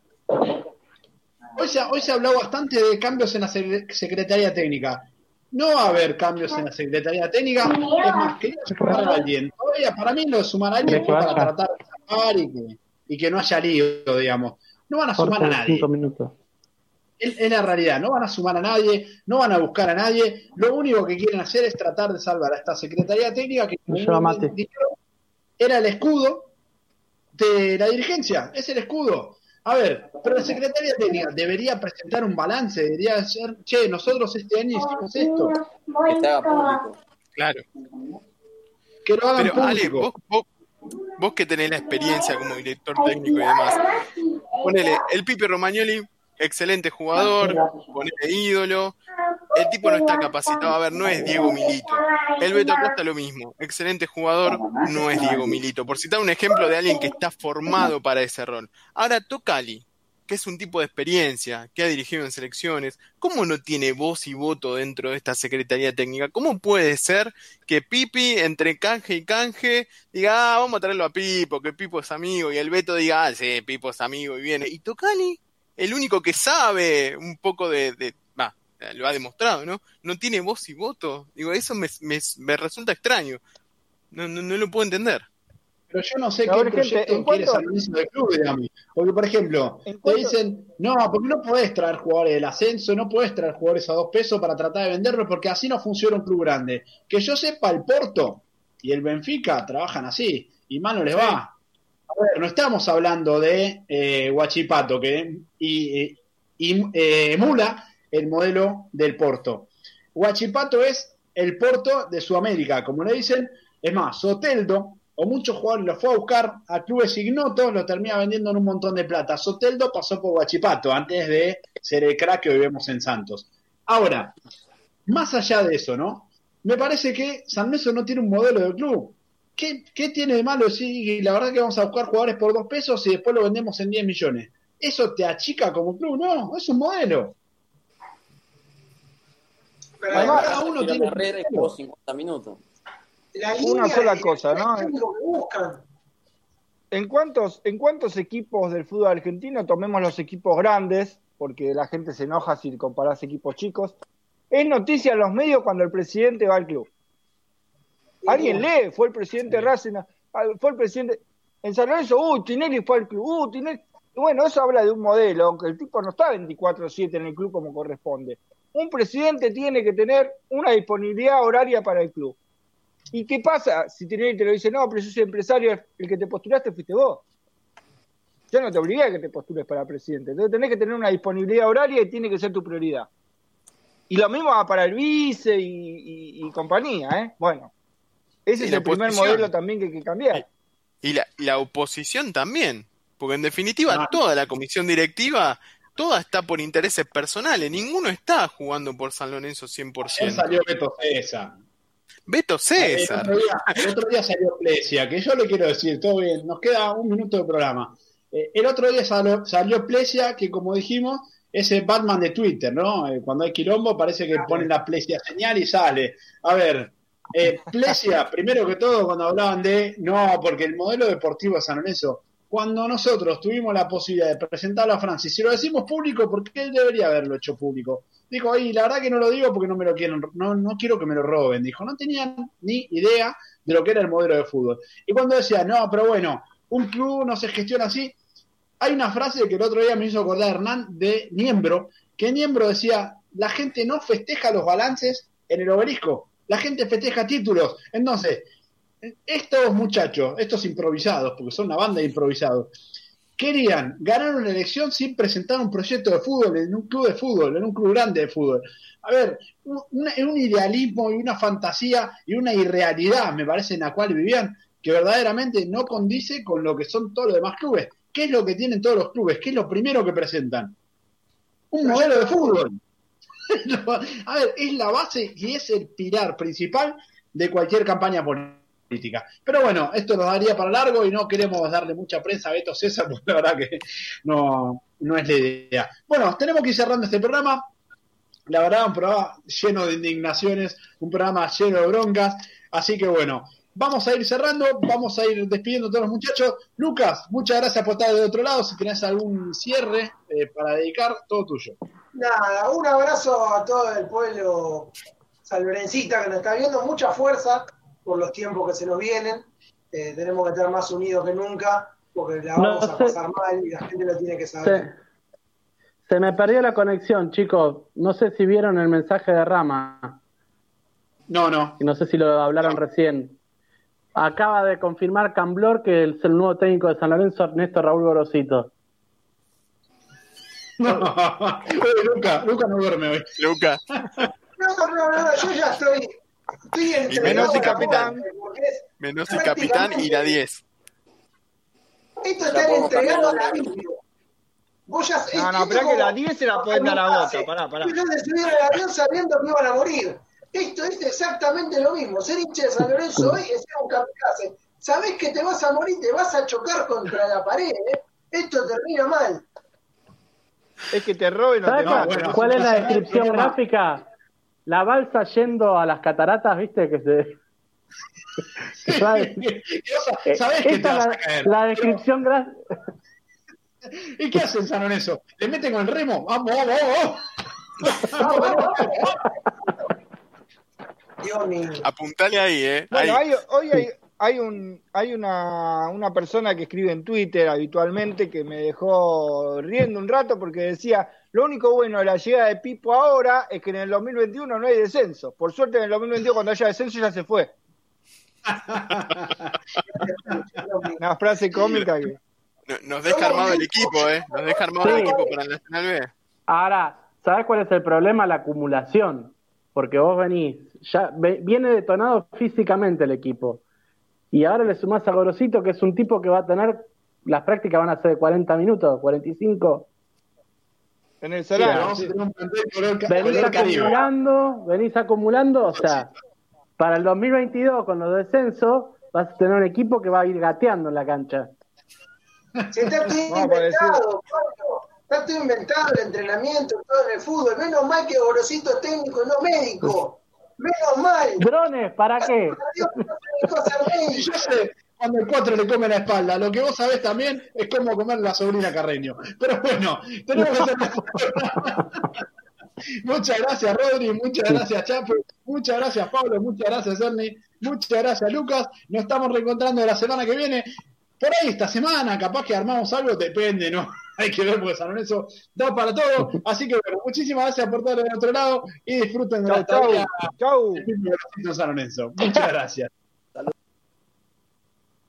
Hoy se ha hablado bastante de cambios en la Secretaría Técnica. No va a haber cambios en la Secretaría Técnica. Es más, quería sumar a alguien. Todavía para mí lo de sumar a alguien para tratar de salvar y que no haya lío, digamos. No van a sumar a nadie. Es la realidad. No van a sumar a nadie, no van a buscar a nadie. Lo único que quieren hacer es tratar de salvar a esta Secretaría Técnica que era el escudo de la dirigencia. Es el escudo. A ver, pero la Secretaría Técnica debería presentar un balance, debería hacer, che, nosotros este año hicimos esto. Que se haga público. Claro. Que lo hagan público. Ale, vos que tenés la experiencia como director técnico y demás, ponele, el Pipi Romagnoli, excelente jugador, ponele ídolo, el tipo no está capacitado, a ver, no es Diego Milito. El Beto Acosta lo mismo, excelente jugador, no es Diego Milito, por citar un ejemplo de alguien que está formado para ese rol. Ahora Tocali, que es un tipo de experiencia, que ha dirigido en selecciones, ¿cómo no tiene voz y voto dentro de esta Secretaría Técnica? ¿Cómo puede ser que Pipi, entre canje y canje, diga, ah, vamos a traerlo a Pipo, que Pipo es amigo, y el Beto diga, ah, sí, Pipo es amigo, y viene? Y Tocali, el único que sabe un poco de lo ha demostrado, ¿no? No tiene voz y voto. Digo, eso me resulta extraño. No lo puedo entender. Pero yo no sé qué proyecto quiere San Lorenzo del club, digamos. Porque, por ejemplo, te dicen, no, porque no podés traer jugadores del ascenso, no podés traer jugadores a $2 para tratar de venderlos, porque así no funciona un club grande. Que yo sepa, el Porto y el Benfica trabajan así, y mal no les va. A ver, no estamos hablando de Guachipato, que emula el modelo del Porto. Guachipato es el Porto de Sudamérica, como le dicen. Es más, Soteldo o muchos jugadores los fue a buscar a clubes ignotos, los termina vendiendo en un montón de plata. Soteldo pasó por Guachipato antes de ser el crack que hoy vemos en Santos. Ahora, más allá de eso, ¿no? Me parece que San Lorenzo no tiene un modelo de club. ¿Qué tiene de malo decir, sí, la verdad que vamos a buscar jugadores por $2 y después lo vendemos en 10 millones? ¿Eso te achica como club? No, es un modelo. Pero además, cada uno tiene carrera y jugó 50 minutos. Una sola cosa, ¿no? ¿En cuántos equipos del fútbol argentino, tomemos los equipos grandes, porque la gente se enoja si comparás equipos chicos, es noticia en los medios cuando el presidente va al club? ¿Alguien lee? Fue el presidente Racing, fue el presidente... En San Lorenzo, Tinelli fue al club, Tinelli... Bueno, eso habla de un modelo, aunque el tipo no está 24/7 en el club como corresponde. Un presidente tiene que tener una disponibilidad horaria para el club. ¿Y qué pasa si Tinelli te lo dice? No, pero yo soy empresario, el que te postulaste fuiste vos. Yo no te obligué a que te postules para presidente. Entonces tenés que tener una disponibilidad horaria y tiene que ser tu prioridad. Y lo mismo va para el vice y compañía, ¿eh? Bueno, ese es el primer modelo también que hay que cambiar. Y la oposición también, porque en definitiva toda la comisión directiva... Toda está por intereses personales. Ninguno está jugando por San Lorenzo 100%. Ayer salió Beto César. El otro día salió Plesia, que yo le quiero decir, todo bien, nos queda un minuto de programa. El otro día salió Plesia, que como dijimos, es el Batman de Twitter, ¿no? Cuando hay quilombo parece que ponen la Plesia señal y sale. A ver, Plesia, primero que todo, cuando hablaban de, no, porque el modelo deportivo de San Lorenzo... Cuando nosotros tuvimos la posibilidad de presentarlo a Francis, si lo decimos público, ¿por qué él debería haberlo hecho público? Dijo, y la verdad que no lo digo porque no me lo quieren, no quiero que me lo roben. Dijo, no tenían ni idea de lo que era el modelo de fútbol. Y cuando decía, no, pero bueno, un club no se gestiona así, hay una frase que el otro día me hizo acordar Hernán de Niembro, que Niembro decía, la gente no festeja los balances en el obelisco, la gente festeja títulos. Entonces... Estos muchachos, estos improvisados, porque son una banda de improvisados, querían ganar una elección sin presentar un proyecto de fútbol en un club de fútbol, en un club grande de fútbol. A ver, un idealismo y una fantasía y una irrealidad, me parece, en la cual vivían, que verdaderamente no condice con lo que son todos los demás clubes. ¿Qué es lo que tienen todos los clubes? ¿Qué es lo primero que presentan? Un modelo de fútbol. A ver, es la base y es el pilar principal de cualquier campaña política. Pero bueno, esto nos daría para largo y no queremos darle mucha prensa a Beto César, porque la verdad que no es la idea. Bueno, tenemos que ir cerrando este programa. La verdad, un programa lleno de indignaciones, un programa lleno de broncas. Así que bueno, vamos a ir cerrando, vamos a ir despidiendo a todos los muchachos. Lucas, muchas gracias por estar de otro lado. Si tenés algún cierre para dedicar, todo tuyo. Nada, un abrazo a todo el pueblo salverencista que nos está viendo, mucha fuerza por los tiempos que se nos vienen, tenemos que estar más unidos que nunca, porque la vamos a pasar mal y la gente lo tiene que saber. Se me perdió la conexión, chicos. No sé si vieron el mensaje de Rama. No. Y no sé si lo hablaron recién. Acaba de confirmar Camblor que es el nuevo técnico de San Lorenzo, Néstor Raúl Gorosito. No, Luca no duerme hoy. Luca. No, yo ya estoy entre. Menos y capitán. Menos y capitán y la 10. Esto está entregado a la vida. Vos ya, no, pero que la 10 se la pueden dar a Boca. Pará. Yo de subir al avión sabiendo que iban a morir. Esto es exactamente lo mismo. Ser hincha de San Lorenzo hoy es un kamikaze. Sabés que te vas a morir, te vas a chocar contra la pared, ¿eh? Esto termina mal. Es que te roben o te maten. ¿Cuál es la descripción gráfica? La balsa yendo a las cataratas, ¿viste? Que se... ¿Sabés que te vas a caer? La descripción gráfica... ¿Y qué hacen San Lorenzo? ¿Le meten con el remo? ¡Vamos! Apuntale ahí, ¿eh? Bueno, hoy hay una persona que escribe en Twitter habitualmente que me dejó riendo un rato porque decía: lo único bueno de la llegada de Pipo ahora es que en el 2021 no hay descenso. Por suerte, en el 2022, cuando haya descenso, ya se fue. Una frase cómica que... Nos deja armado el equipo, ¿eh? Nos deja armado el equipo para el Nacional B. Ahora, ¿sabés cuál es el problema? La acumulación. Porque vos venís, ya viene detonado físicamente el equipo. Y ahora le sumás a Gorosito, que es un tipo que va a tener, las prácticas van a ser de 40 minutos, 45. En el salario. Vamos a tener un plantel venís acumulando, o sea, para el 2022 con los descensos vas a tener un equipo que va a ir gateando en la cancha. Se está todo inventado, Pablo. Está todo inventado el entrenamiento, todo en el fútbol. Menos mal que Gorosito es técnico, no médico. Menos mal. ¿Drones? ¿Para qué? Yo sé cuando el 4 le come la espalda. Lo que vos sabés también es cómo comer la sobrina Carreño. Pero bueno, tenemos que hacer Muchas gracias, Rodri, muchas gracias, Chapo, muchas gracias, Pablo, muchas gracias, Ernie, muchas gracias, Lucas. Nos estamos reencontrando la semana que viene. Por ahí esta semana, capaz que armamos algo, depende, ¿no? Hay que ver, porque San Lorenzo da para todo. Así que bueno, muchísimas gracias por estar de nuestro lado y disfruten de la estadía. Chau. San Lorenzo. Muchas gracias.